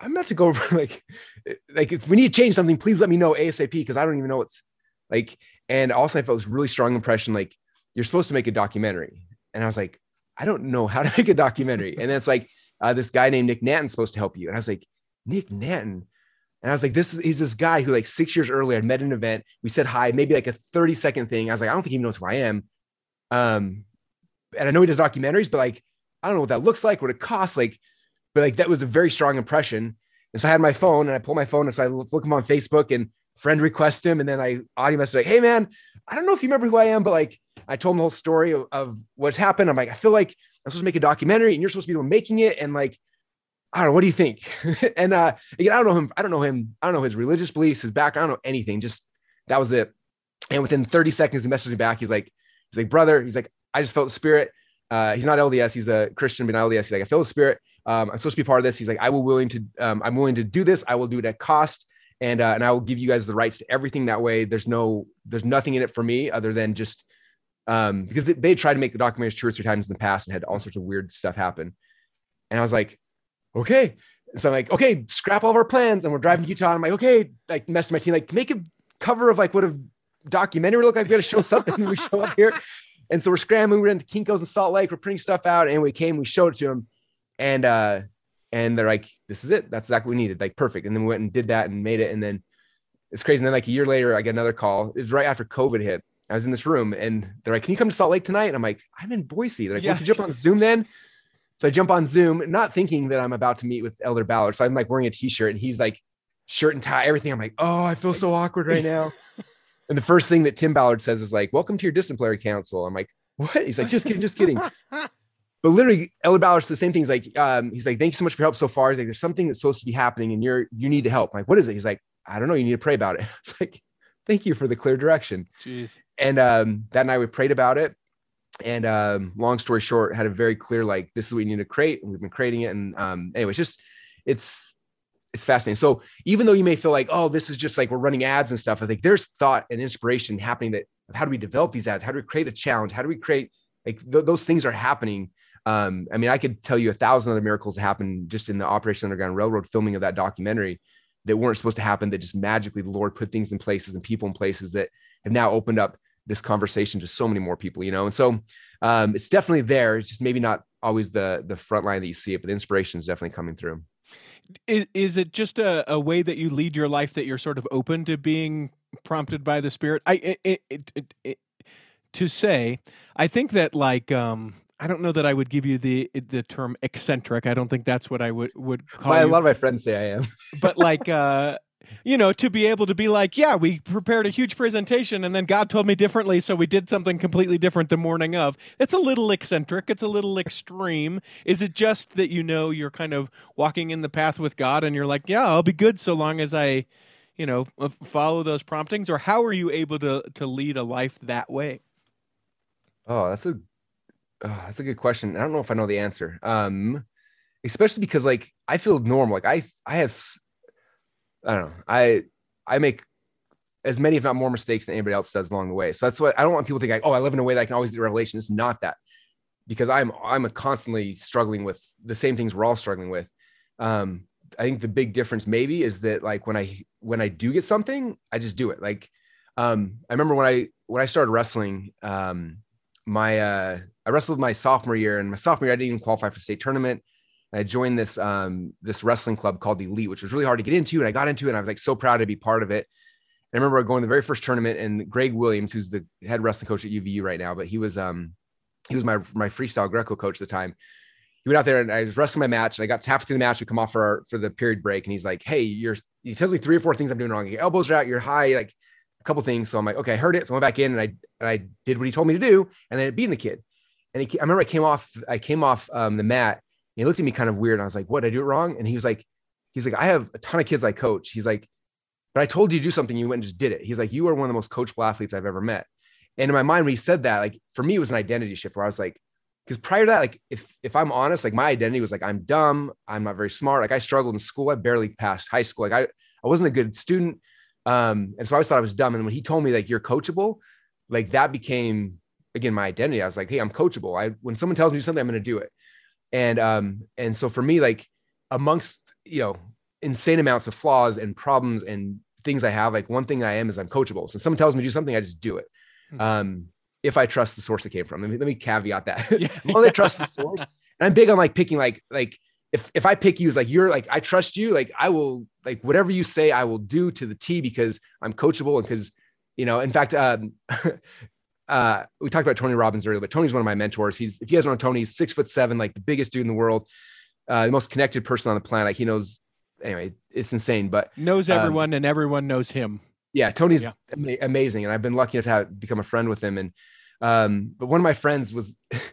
I'm about to go like if we need to change something, please let me know ASAP. Cause I don't even know what's like. And also I felt this really strong impression, like, you're supposed to make a documentary. And I was like, I don't know how to make a documentary. And then it's like, this guy named Nick Nanton's supposed to help you. And I was like, Nick Nanton. And I was like, he's this guy who like 6 years earlier, I met at an event. We said hi, maybe like a 30-second thing. I was like, I don't think he knows who I am. And I know he does documentaries, but like, I don't know what that looks like, what it costs. Like, but like, that was a very strong impression. And so I had my phone and I pulled my phone and so I look him on Facebook and friend request him. And then I audio message like, hey man, I don't know if you remember who I am, but like, I told him the whole story of what's happened. I'm like, I feel like I'm supposed to make a documentary and you're supposed to be the one making it. And like, I don't know, what do you think? And again, I don't know him. I don't know his religious beliefs, his background, I don't know anything. Just that was it. And within 30 seconds, he messaged me back. He's like, brother, he's like, I just felt the spirit. He's not LDS. He's a Christian, but not LDS. He's like, I feel the spirit. I'm supposed to be part of this. He's like, I'm willing to do this. I will do it at cost. And I will give you guys the rights to everything. That way there's nothing in it for me other than just, because they tried to make the documentaries 2 or 3 times in the past and had all sorts of weird stuff happen. And I was like, okay. And so I'm like, okay, scrap all of our plans. And we're driving to Utah. And I'm like, okay, like mess with my team, like make a cover of like what a documentary look like. We got to show something. We show up here. And so we're scrambling. We're into Kinko's in Salt Lake. We're printing stuff out. And we came, we showed it to them. And they're like, this is it. That's exactly what we needed. Like perfect. And then we went and did that and made it. And then it's crazy. And then like a year later, I get another call. It's right after COVID hit. I was in this room and they're like, can you come to Salt Lake tonight? And I'm like, I'm in Boise. They're like, yeah. Well, can you jump on Zoom then? So I jump on Zoom, not thinking that I'm about to meet with Elder Ballard. So I'm like wearing a t-shirt and he's like shirt and tie, everything. I'm like, oh, I feel so awkward right now. And the first thing that Tim Ballard says is like, welcome to your disciplinary council. I'm like, what? He's like, just kidding. But literally Elder Ballard said the same thing. He's like, thank you so much for your help so far. He's like, there's something that's supposed to be happening and you need to help. I'm like, what is it? He's like, I don't know. You need to pray about it. It's like, thank you for the clear direction. Jeez. And that night we prayed about it. And long story short, had a very clear, like, this is what we need to create. And we've been creating it. And anyway, it's fascinating. So even though you may feel like, oh, this is just like, we're running ads and stuff. I think there's thought and inspiration happening that how do we develop these ads? How do we create a challenge? How do we create like those things are happening? I mean, I could tell you 1,000 other miracles that happened just in the Operation Underground Railroad filming of that documentary that weren't supposed to happen, that just magically the Lord put things in places and people in places that have now opened up this conversation to so many more people, you know? And so it's definitely there. It's just maybe not always the front line that you see it, but the inspiration is definitely coming through. Is it just a way that you lead your life that you're sort of open to being prompted by the Spirit? I think that like, I don't know that I would give you the term eccentric. I don't think that's what I would call you. A lot of my friends say I am. But like, you know, to be able to be like, yeah, we prepared a huge presentation and then God told me differently, so we did something completely different the morning of. It's a little eccentric. It's a little extreme. Is it just that, you know, you're kind of walking in the path with God and you're like, yeah, I'll be good so long as I, you know, follow those promptings? Or how are you able to lead a life that way? Oh, that's a good question. I don't know if I know the answer. Especially because, like, I feel normal. Like I have, I don't know. I make as many, if not more, mistakes than anybody else does along the way. So that's what I don't want people to think, like, oh, I live in a way that I can always do revelation. It's not that, because I'm constantly struggling with the same things we're all struggling with. I think the big difference maybe is that, like, when I do get something, I just do it. Like, I remember when I started wrestling, I wrestled my sophomore year, and my sophomore year, I didn't even qualify for the state tournament. I joined this wrestling club called Elite, which was really hard to get into. And I got into it, and I was like so proud to be part of it. And I remember going to the very first tournament, and Greg Williams, who's the head wrestling coach at UVU right now, but he was my freestyle Greco coach at the time. He went out there, and I was wrestling my match, and I got halfway through the match. We come off for the period break, and he's like, "Hey, he tells me 3 or 4 things I'm doing wrong. Your elbows are out, you're high, like a couple things." So I'm like, "Okay, I heard it." So I went back in, and I did what he told me to do, and then I beat the kid. And I remember I came off the mat. He looked at me kind of weird. And I was like, what, did I do it wrong? And he was like, I have a ton of kids I coach. He's like, but I told you to do something. You went and just did it. He's like, you are one of the most coachable athletes I've ever met. And in my mind, when he said that, like, for me, it was an identity shift where I was like, because prior to that, like, if I'm honest, like, my identity was like, I'm dumb. I'm not very smart. Like, I struggled in school. I barely passed high school. Like, I wasn't a good student. And so I always thought I was dumb. And when he told me, like, you're coachable, like, that became, again, my identity. I was like, hey, I'm coachable. When someone tells me to do something, I'm going to do it. And so for me, like, amongst, you know, insane amounts of flaws and problems and things I have, like, one thing I am is I'm coachable. So someone tells me to do something, I just do it. If I trust the source it came from, let me caveat that. Yeah. Well, I trust the source, and I'm big on like picking, like if I pick you as like, you're like, I trust you, like I will, like, whatever you say, I will do to the T, because I'm coachable. And because, you know, in fact, we talked about Tony Robbins earlier, but Tony's one of my mentors. If you guys don't know Tony, he's 6'7", like the biggest dude in the world, the most connected person on the planet. Like, he knows, anyway, it's insane, but knows everyone and everyone knows him. Yeah. Tony's amazing. And I've been lucky enough to become a friend with him. And, but one of my friends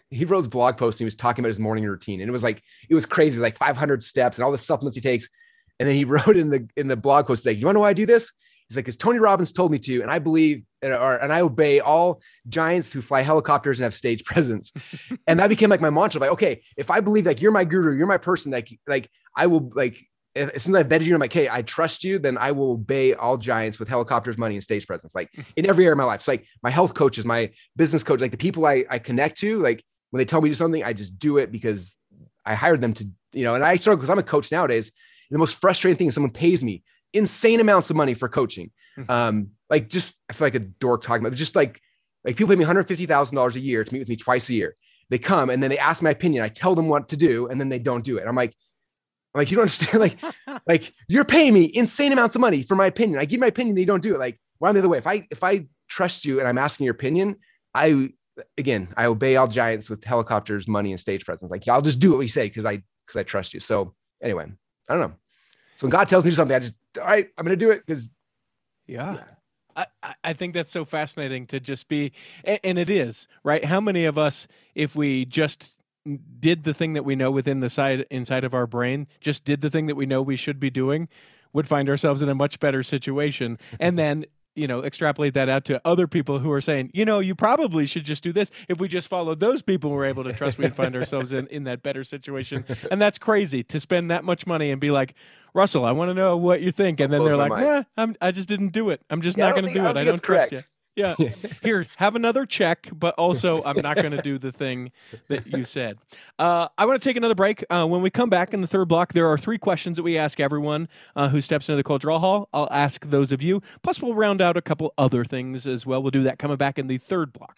he wrote his blog post, and he was talking about his morning routine. And it was crazy, like 500 steps and all the supplements he takes. And then he wrote in the blog post, like, you want to know why I do this? He's like, because Tony Robbins told me to, and I believe and I obey all giants who fly helicopters and have stage presence. And that became like my mantra. Like, okay, if I believe, like, you're my guru, you're my person, like I will, like, as soon as I vetted you, I'm like, hey, I trust you, then I will obey all giants with helicopters, money, and stage presence, like in every area of my life. So, like, my health coaches, my business coach, like the people I connect to, like, when they tell me to do something, I just do it because I hired them to, you know. And I struggle because I'm a coach nowadays. The most frustrating thing is someone pays me insane amounts of money for coaching. Like, just, I feel like a dork talking about it. Just like people pay me $150,000 a year to meet with me twice a year. They come and then they ask my opinion. I tell them what to do, and then they don't do it. I'm like, you don't understand. Like you're paying me insane amounts of money for my opinion. I give my opinion, they don't do it. Like, why am I the other way? If I trust you and I'm asking your opinion, I obey all giants with helicopters, money, and stage presence. Like, I'll just do what we say because I trust you. So anyway, I don't know. So when God tells me something, I just, all right, I'm going to do it. Because yeah. I think that's so fascinating to just be, and it is, right? How many of us, if we just did the thing that we know within the inside of our brain, just did the thing that we know we should be doing, would find ourselves in a much better situation. And then, you know, extrapolate that out to other people who are saying, you know, you probably should just do this. If we just followed those people, we're able to trust, we'd find ourselves in that better situation. And that's crazy to spend that much money and be like, Russell, I want to know what you think. And then they're like, yeah, I just didn't do it. I'm just not going to do it. I don't trust you. Yeah. Here, have another check, but also I'm not going to do the thing that you said. I want to take another break. When we come back in the third block, there are 3 questions that we ask everyone who steps into the Cultural Hall. I'll ask those of you. Plus, we'll round out a couple other things as well. We'll do that coming back in the third block.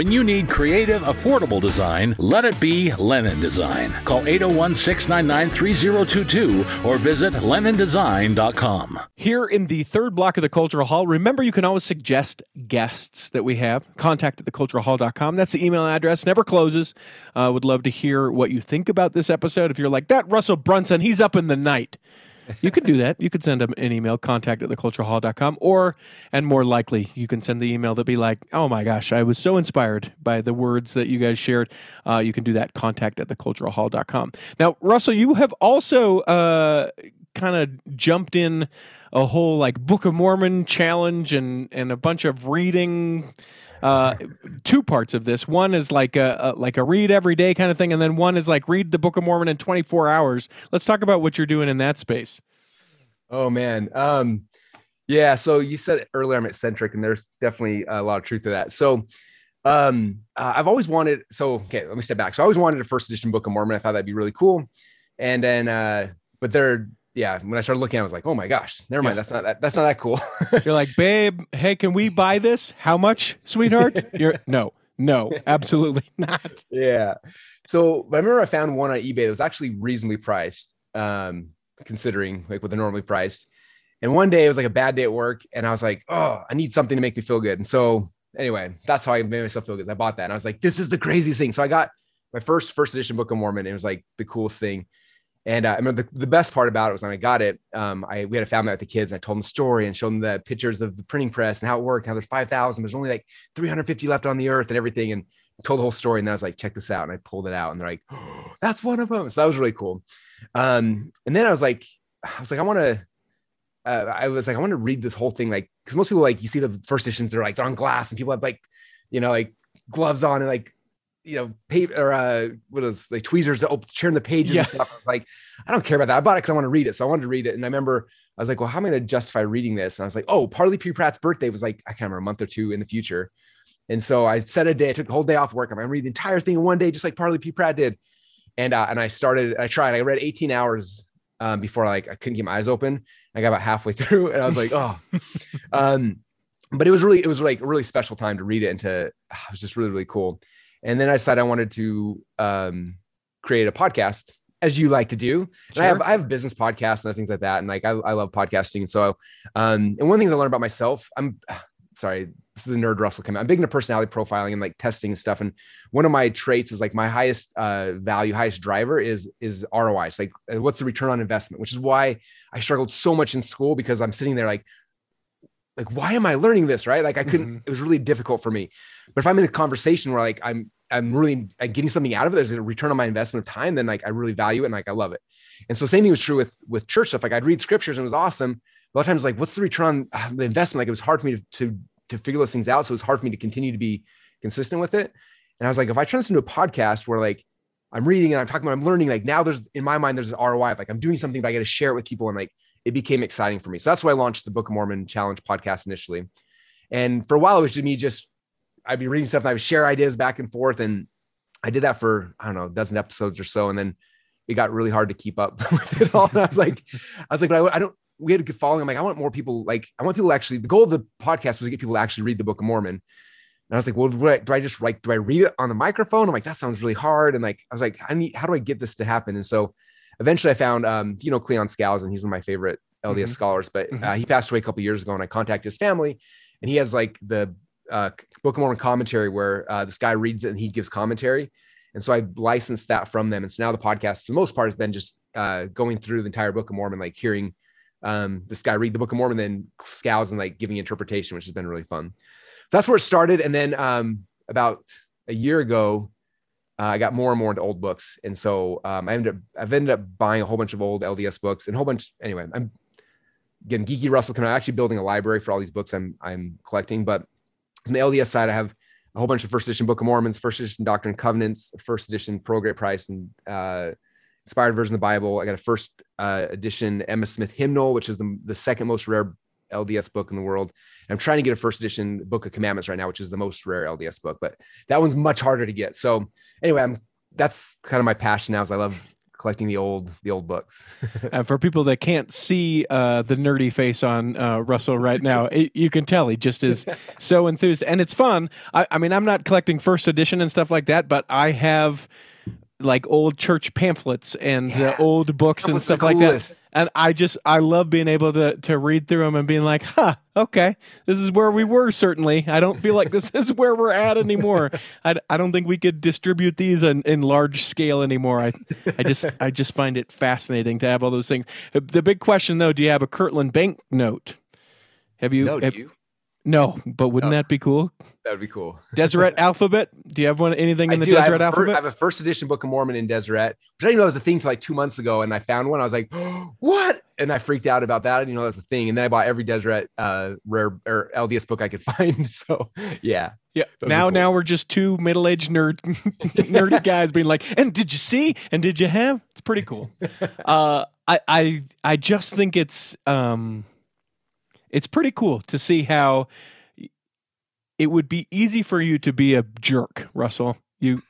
When you need creative, affordable design, let it be Lennon Design. Call 801-699-3022 or visit LennonDesign.com. Here in the third block of the Cultural Hall, remember you can always suggest guests that we have. Contact at theculturalhall.com. That's the email address. Never closes. Would love to hear what you think about this episode. If you're like, that Russell Brunson, he's up in the night. You could do that. You could send them an email, contact at theculturalhall.com, or, and more likely, you can send the email that'll be like, oh my gosh, I was so inspired by the words that you guys shared. You can do that, contact at theculturalhall.com. Now, Russell, you have also kind of jumped in a whole like Book of Mormon challenge and a bunch of reading. Two parts of this. One is like a read every day kind of thing, and then one is like read the Book of Mormon in 24 hours. Let's talk about what you're doing in that space. Oh man, yeah. So you said earlier I'm eccentric, and there's definitely a lot of truth to that. So I've always wanted. So okay, let me step back. So I always wanted a first edition Book of Mormon. I thought that'd be really cool, and then but there. Yeah, when I started looking, I was like, "Oh my gosh, never mind. That's not that cool." You're like, "Babe, hey, can we buy this? How much, sweetheart?" No, absolutely not. Yeah. So, but I remember I found one on eBay that was actually reasonably priced, considering like what they're normally priced. And one day it was like a bad day at work, and I was like, "Oh, I need something to make me feel good." And so, anyway, that's how I made myself feel good. I bought that, and I was like, "This is the craziest thing." So I got my first edition Book of Mormon. And it was like the coolest thing. And I remember the best part about it was when I got it, we had a family with the kids, and I told them the story and showed them the pictures of the printing press and how it worked, how there's 5,000, there's only like 350 left on the earth and everything, and told the whole story. And then I was like, check this out. And I pulled it out and they're like, oh, that's one of them. So that was really cool. And then I was like, I want to read this whole thing. Like, cause most people, like you see the first editions, they're like, they're on glass and people have like, you know, like gloves on and like, you know, paper or what is like tweezers to turn the pages and stuff. I was like, I don't care about that. I bought it because I want to read it. So I wanted to read it. And I remember I was like, well, how am I going to justify reading this? And I was like, oh, Parley P. Pratt's birthday was like, I can't remember, a month or two in the future. And so I set a day, I took the whole day off work. I'm going to read the entire thing in one day, just like Parley P. Pratt did. And I tried, I read 18 hours before I couldn't keep my eyes open. I got about halfway through and I was like, oh, but it was like a really special time to read it. And it was just really, really cool. And then I decided I wanted to create a podcast, as you like to do. And sure. I have business podcasts and things like that. And like, I love podcasting. And so, and one of the things I learned about myself, I'm sorry, this is the nerd Russell coming. I'm big into personality profiling and like testing and stuff. And one of my traits is like my highest value, highest driver is ROI. It's like, what's the return on investment, which is why I struggled so much in school, because I'm sitting there like, why am I learning this? Right? Like I couldn't, It was really difficult for me. But if I'm in a conversation where like, I'm really getting something out of it, there's a return on my investment of time, then like, I really value it. And like, I love it. And so same thing was true with church stuff. Like I'd read scriptures and it was awesome. A lot of times, like, what's the return on the investment? Like it was hard for me to figure those things out. So it was hard for me to continue to be consistent with it. And I was like, if I turn this into a podcast where like, I'm reading and I'm talking about, I'm learning, like now there's, in my mind, there's an ROI of like, I'm doing something, but I got to share it with people. And like, it became exciting for me. So that's why I launched the Book of Mormon Challenge podcast initially. And for a while, it was to me just, I'd be reading stuff and I would share ideas back and forth. And I did that for, I don't know, a dozen episodes or so. And then it got really hard to keep up with it all. And I was like, but I don't, we had a good following. I'm like, I want more people. Like I want people to actually, the goal of the podcast was to get people to actually read the Book of Mormon. And I was like, well, do I read it on the microphone? I'm like, that sounds really hard. And like, I was like, how do I get this to happen? And so eventually I found, you know, Cleon Scows, and he's one of my favorite LDS scholars, but he passed away a couple of years ago, and I contacted his family, and he has like the Book of Mormon commentary where this guy reads it and he gives commentary. And so I licensed that from them. And so now the podcast, for the most part, has been just going through the entire Book of Mormon, like hearing this guy read the Book of Mormon, then Scows and like giving interpretation, which has been really fun. So that's where it started. And then about a year ago, I got more and more into old books. And so I've ended up buying a whole bunch of old LDS books and a whole bunch. Anyway, I'm getting geeky Russell. I'm actually building a library for all these books I'm collecting, but on the LDS side, I have a whole bunch of first edition Book of Mormons, first edition Doctrine and Covenants, first edition Pearl Great Price and Inspired Version of the Bible. I got a first edition Emma Smith Hymnal, which is the second most rare LDS book in the world. I'm trying to get a first edition Book of Commandments right now, which is the most rare LDS book, but that one's much harder to get. So anyway, that's kind of my passion now, is I love collecting the old books. And for people that can't see the nerdy face on Russell right now, you can tell he just is so enthused, and it's fun. I mean, I'm not collecting first edition and stuff like that, but I have like old church pamphlets and the old books and stuff like that. And I love being able to read through them and being like, huh, okay, this is where we were, certainly. I don't feel like this is where we're at anymore. I don't think we could distribute these in large scale anymore. I just find it fascinating to have all those things. The big question, though, do you have a Kirtland banknote? Do you? No, but wouldn't that be cool? That would be cool. Deseret Alphabet? Do you have anything in the Deseret Alphabet? I have a first edition Book of Mormon in Deseret, which I didn't know was a thing for like 2 months ago. And I found one. I was like, oh, what? And I freaked out about that. I didn't know that was a thing. And then I bought every Deseret rare or LDS book I could find. So, yeah. Yeah. Now we're just two middle-aged nerdy guys being like, and did you see? And did you have? It's pretty cool. I just think it's pretty cool to see how it would be easy for you to be a jerk, Russell. You're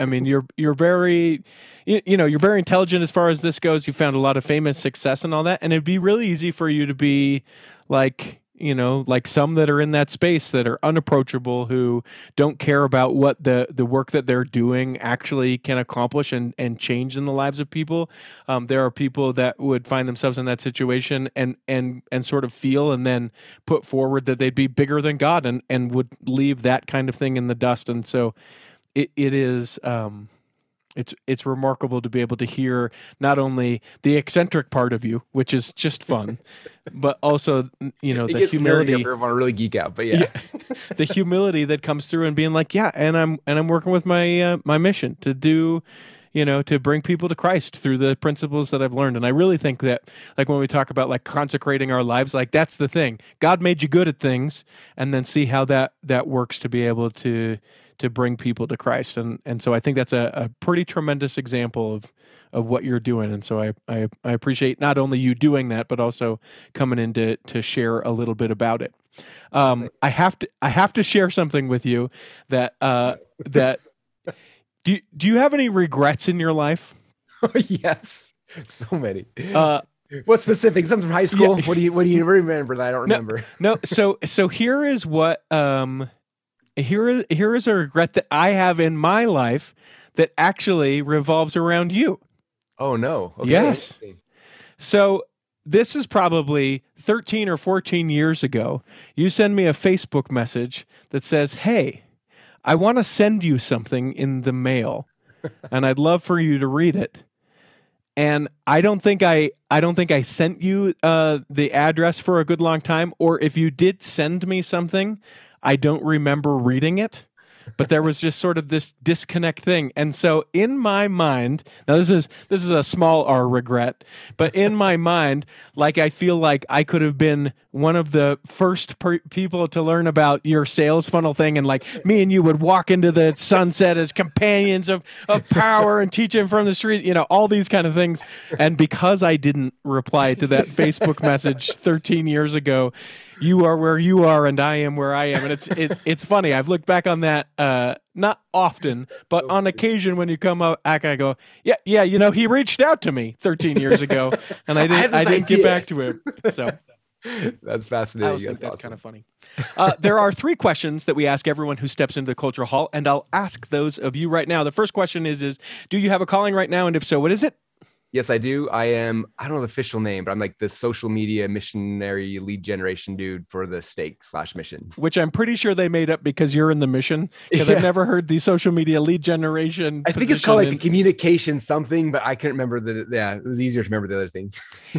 very, you're very intelligent as far as this goes. You found a lot of fame and success and all that. And it'd be really easy for you to be like, like some that are in that space that are unapproachable, who don't care about what the work that they're doing actually can accomplish and change in the lives of people. There are people that would find themselves in that situation and sort of feel and then put forward that they'd be bigger than God and would leave that kind of thing in the dust. And so it is... It's remarkable to be able to hear not only the eccentric part of you, which is just fun, but also, the humility. If I want to really geek out, but yeah. The humility that comes through and being like, yeah, and I'm working with my my mission to do, to bring people to Christ through the principles that I've learned. And I really think that, like, when we talk about like consecrating our lives, like that's the thing. God made you good at things, and then see how that works to be able to bring people to Christ. And so I think that's a pretty tremendous example of what you're doing. And so I appreciate not only you doing that, but also coming in to share a little bit about it. I have to share something with you that, do you have any regrets in your life? Oh, yes. So many. What specific? Something from high school? Yeah. What do you remember that I don't remember? No. So here is what, Here is a regret that I have in my life that actually revolves around you. Oh, no. Okay. Yes. So this is probably 13 or 14 years ago. You send me a Facebook message that says, hey, I want to send you something in the mail, and I'd love for you to read it. And I don't think I sent you the address for a good long time, or if you did send me something, I don't remember reading it, but there was just sort of this disconnect thing. And so in my mind, now this is a small R regret, but in my mind, like, I feel like I could have been one of the first people to learn about your sales funnel thing. And like, me and you would walk into the sunset as companions of power and teaching from the street, all these kind of things. And because I didn't reply to that Facebook message 13 years ago, you are where you are, and I am where I am, and it's funny. I've looked back on that not often, but on occasion when you come up, I go, yeah. He reached out to me 13 years ago, and I didn't get back to him. So that's fascinating. I think that's awesome. Kind of funny. There are three questions that we ask everyone who steps into the Cultural Hall, and I'll ask those of you right now. The first question is do you have a calling right now, and if so, what is it? Yes, I do. I don't know the official name, but I'm like the social media missionary lead generation dude for the stake/mission. Which I'm pretty sure they made up because you're in the mission. Because I've never heard the social media lead generation. I think it's called like a communication something, but I couldn't remember the. Yeah, it was easier to remember the other thing.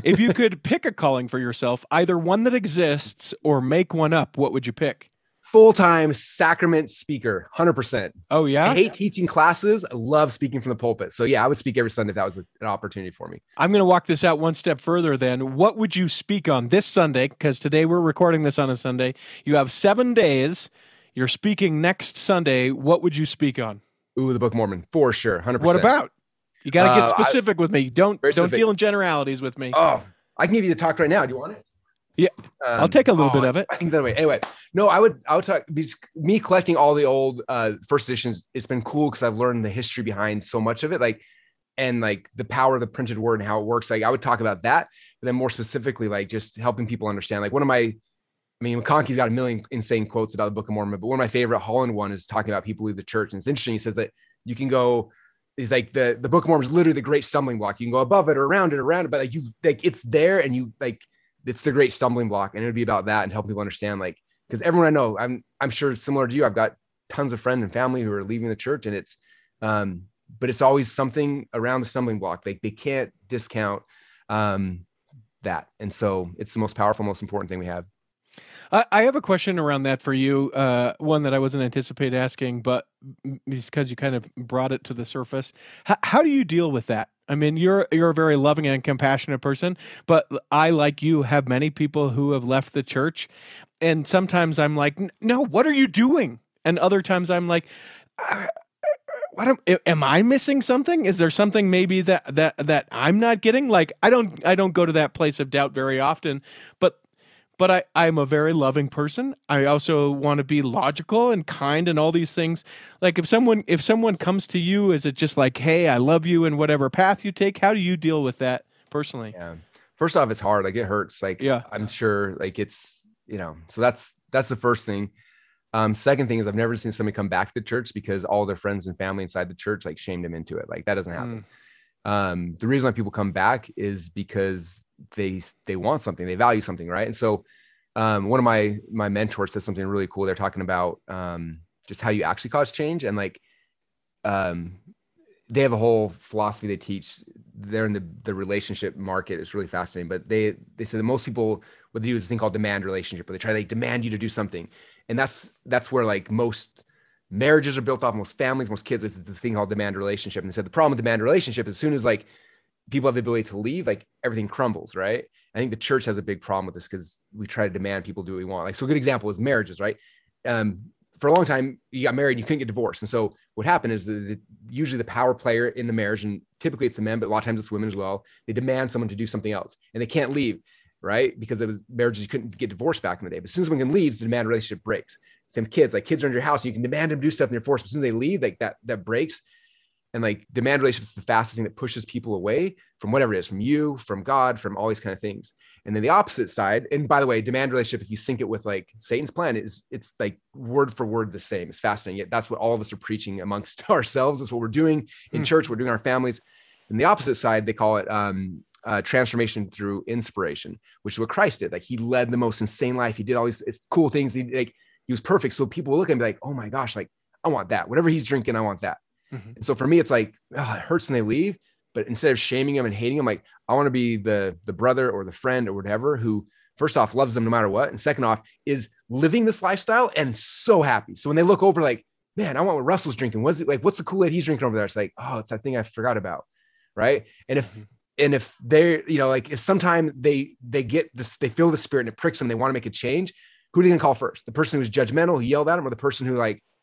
If you could pick a calling for yourself, either one that exists or make one up, what would you pick? Full-time sacrament speaker, 100%. Oh, yeah? I hate teaching classes. I love speaking from the pulpit. So, yeah, I would speak every Sunday if that was an opportunity for me. I'm going to walk this out one step further then. What would you speak on this Sunday? Because today we're recording this on a Sunday. You have 7 days. You're speaking next Sunday. What would you speak on? Ooh, the Book of Mormon, for sure, 100%. What about? You got to get specific with me. Don't deal in generalities with me. Oh, I can give you the talk right now. Do you want it? Yeah, I'll take a little bit of it. I think that way. Anyway, no, I would talk. Me collecting all the old first editions, it's been cool because I've learned the history behind so much of it, and the power of the printed word and how it works. I would talk about that, but then more specifically, just helping people understand. McConkie's got a million insane quotes about the Book of Mormon, but one of my favorite Holland one is talking about people leave the church, and it's interesting. He says that you can go. Is like the Book of Mormon is literally the great stumbling block. You can go above it or around it, but it's there, and it's the great stumbling block. And it would be about that and help people understand, because everyone I know, I'm sure similar to you, I've got tons of friends and family who are leaving the church, and it's, but it's always something around the stumbling block. They can't discount that. And so it's the most powerful, most important thing we have. I have a question around that for you. One that I wasn't anticipating asking, but because you kind of brought it to the surface. How do you deal with that? I mean, you're a very loving and compassionate person, but I, like you, have many people who have left the church. And sometimes I'm like, no, what are you doing? And other times I'm like, am I missing something? Is there something maybe that I'm not getting? I don't go to that place of doubt very often, but I'm a very loving person. I also want to be logical and kind and all these things. If someone comes to you, is it just like, hey, I love you, and whatever path you take? How do you deal with that personally? Yeah. First off, it's hard. It hurts. Yeah. I'm sure it's, so that's the first thing. Second thing is I've never seen somebody come back to the church because all their friends and family inside the church, shamed them into it. That doesn't happen. The reason why people come back is because they want something, they value something. Right. And so, one of my mentors said something really cool. They're talking about, just how you actually cause change. And they have a whole philosophy they teach. They're in the relationship market. It's really fascinating, but they said that most people, what they do is a thing called demand relationship, where they try to demand you to do something. And that's where most marriages are built off, most families, most kids, is the thing called demand relationship. And they said the problem with demand relationship, as soon as people have the ability to leave, everything crumbles, right? I think the church has a big problem with this because we try to demand people do what we want. So a good example is marriages, right? For a long time, you got married and you couldn't get divorced. And so what happened is usually the power player in the marriage, and typically it's the men, but a lot of times it's women as well, they demand someone to do something else and they can't leave, right? Because it was marriages, you couldn't get divorced back in the day. But as soon as someone leaves, the demand relationship breaks. Same with kids, kids are in your house, you can demand them to do stuff and you're forced. As soon as they leave, that breaks. And demand relationships is the fastest thing that pushes people away from whatever it is, from you, from God, from all these kind of things. And then the opposite side, and by the way, demand relationship, if you sync it with Satan's plan, it's word for word the same. It's fascinating. Yet that's what all of us are preaching amongst ourselves. That's what we're doing in church. We're doing our families. And the opposite side, they call it transformation through inspiration, which is what Christ did. He led the most insane life. He did all these cool things. He was perfect. So people look at him and be like, oh my gosh, I want that. Whatever he's drinking, I want that. And so for me, it's it hurts when they leave, but instead of shaming them and hating them, I want to be the brother or the friend or whatever, who first off loves them no matter what. And second off is living this lifestyle and so happy. So when they look over, man, I want what Russell's drinking. What's the Kool-Aid he's drinking over there? It's oh, it's that thing I forgot about. Right. And if they're, if sometime they get this, they feel the spirit and it pricks them, they want to make a change. Who are they going to call first? The person who's judgmental, who yelled at them, or the person who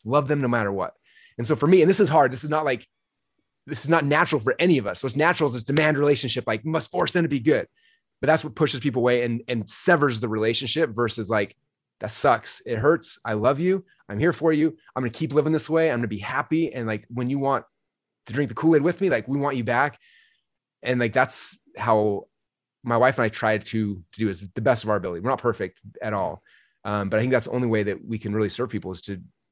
loved them no matter what? And so for me, and this is hard, this is not natural for any of us. What's natural is this demand relationship, must force them to be good. But that's what pushes people away and severs the relationship versus that sucks. It hurts. I love you. I'm here for you. I'm going to keep living this way. I'm going to be happy. And when you want to drink the Kool-Aid with me, we want you back. And that's how my wife and I try to do, is the best of our ability. We're not perfect at all. But I think that's the only way that we can really serve people, is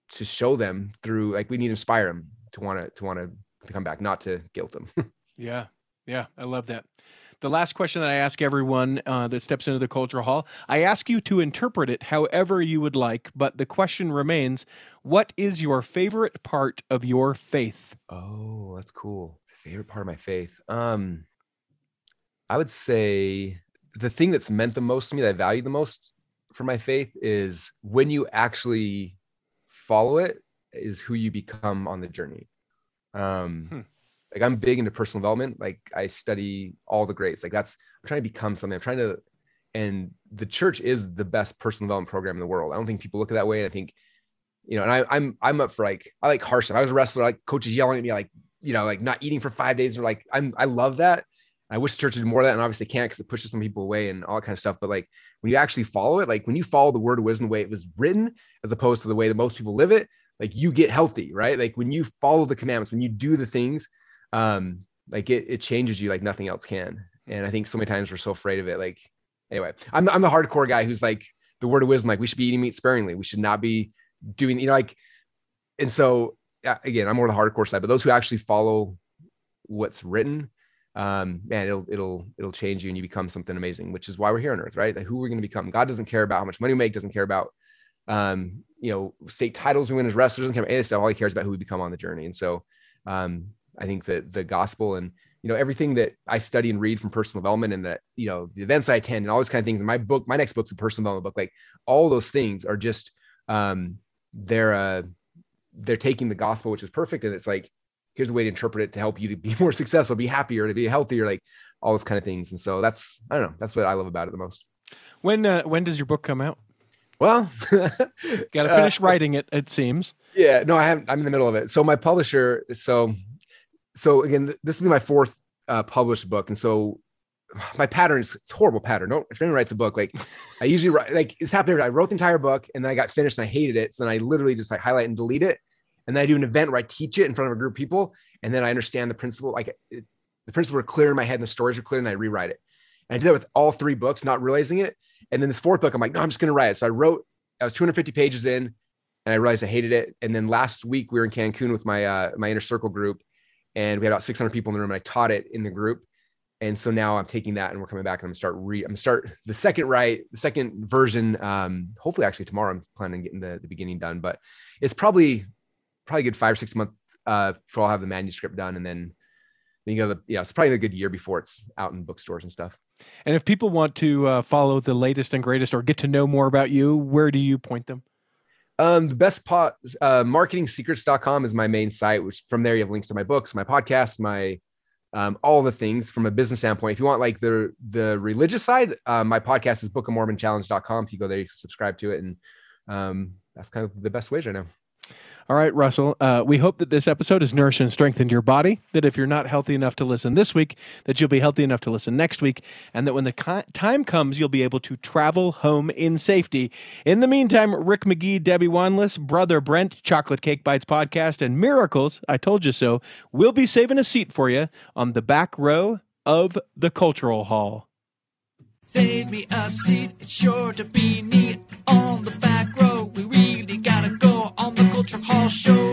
to show them through, we need to inspire them to want to come back, not to guilt them. Yeah. Yeah. I love that. The last question that I ask everyone that steps into the Cultural Hall, I ask you to interpret it however you would like, but the question remains, what is your favorite part of your faith? Oh, that's cool. Favorite part of my faith. I would say the thing that's meant the most to me, that I value the most for my faith, is when you actually follow it, is who you become on the journey. I'm big into personal development. I study all the greats. I'm trying to become something. And the church is the best personal development program in the world. I don't think people look at it that way. And I think you know, and I'm up for like, I like Carson. I was a wrestler, like coaches yelling at me, like, you know, like not eating for 5 days, or like, I love that. I wish the church did more of that, and obviously can't because it pushes some people away and all that kind of stuff. But like when you actually follow it, like when you follow the word of wisdom, the way it was written, as opposed to the way that most people live it, like you get healthy, right? Like when you follow the commandments, when you do the things, like it changes you like nothing else can. And I think so many times we're so afraid of it. Like, anyway, I'm the hardcore guy who's like the word of wisdom, like we should be eating meat sparingly. We should not be doing, you know, like, and so again, I'm more the hardcore side, but those who actually follow what's written, man, it'll change you and you become something amazing, which is why we're here on earth, right? Like who we're going to become. God doesn't care about how much money we make, doesn't care about, you know, state titles we win as wrestlers, doesn't care about any of this stuff. All he cares about who we become on the journey. And so, I think that the gospel and, you know, everything that I study and read from personal development and that, you know, the events I attend and all these kind of things in my book, my next book's a personal development book, like all those things are just, they're taking the gospel, which is perfect. And it's like, here's a way to interpret it to help you to be more successful, be happier, to be healthier, like all those kind of things. And so that's, I don't know, that's what I love about it the most. When does your book come out? Well, got to finish writing it, it seems. Yeah, no, I'm in the middle of it. So my publisher, so again, this will be my fourth published book. And so my pattern is, it's a horrible pattern. Don't, if anyone writes a book, like I usually write, like it's happened. I wrote the entire book and then I got finished and I hated it. So then I literally just like highlight and delete it. And then I do an event where I teach it in front of a group of people. And then I understand the principle, like the principle are clear in my head and the stories are clear and I rewrite it. And I did that with all three books, not realizing it. And then this fourth book, I'm like, no, I'm just going to write it. So I was 250 pages in and I realized I hated it. And then last week we were in Cancun with my, my inner circle group and we had about 600 people in the room and I taught it in the group. And so now I'm taking that and we're coming back and I'm going to start the second version. Hopefully actually tomorrow I'm planning on getting the beginning done, but it's probably a good 5 or 6 months before I'll have the manuscript done. And then you go to it's probably a good year before it's out in bookstores and stuff. And if people want to follow the latest and greatest or get to know more about you, where do you point them? The best pot, marketingsecrets.com is my main site, which from there you have links to my books, my podcasts, my, all the things from a business standpoint. If you want like the religious side, my podcast is bookofmormonchallenge.com. If you go there, you can subscribe to it. And that's kind of the best ways right now. All right, Russell, we hope that this episode has nourished and strengthened your body, that if you're not healthy enough to listen this week, that you'll be healthy enough to listen next week, and that when the time comes, you'll be able to travel home in safety. In the meantime, Rick McGee, Debbie Wanless, Brother Brent, Chocolate Cake Bites Podcast, and Miracles, I Told You So, will be saving a seat for you on the back row of the Cultural Hall. Save me a seat, it's sure to be neat on the back row. We really gotta go on the Cultural Hall show.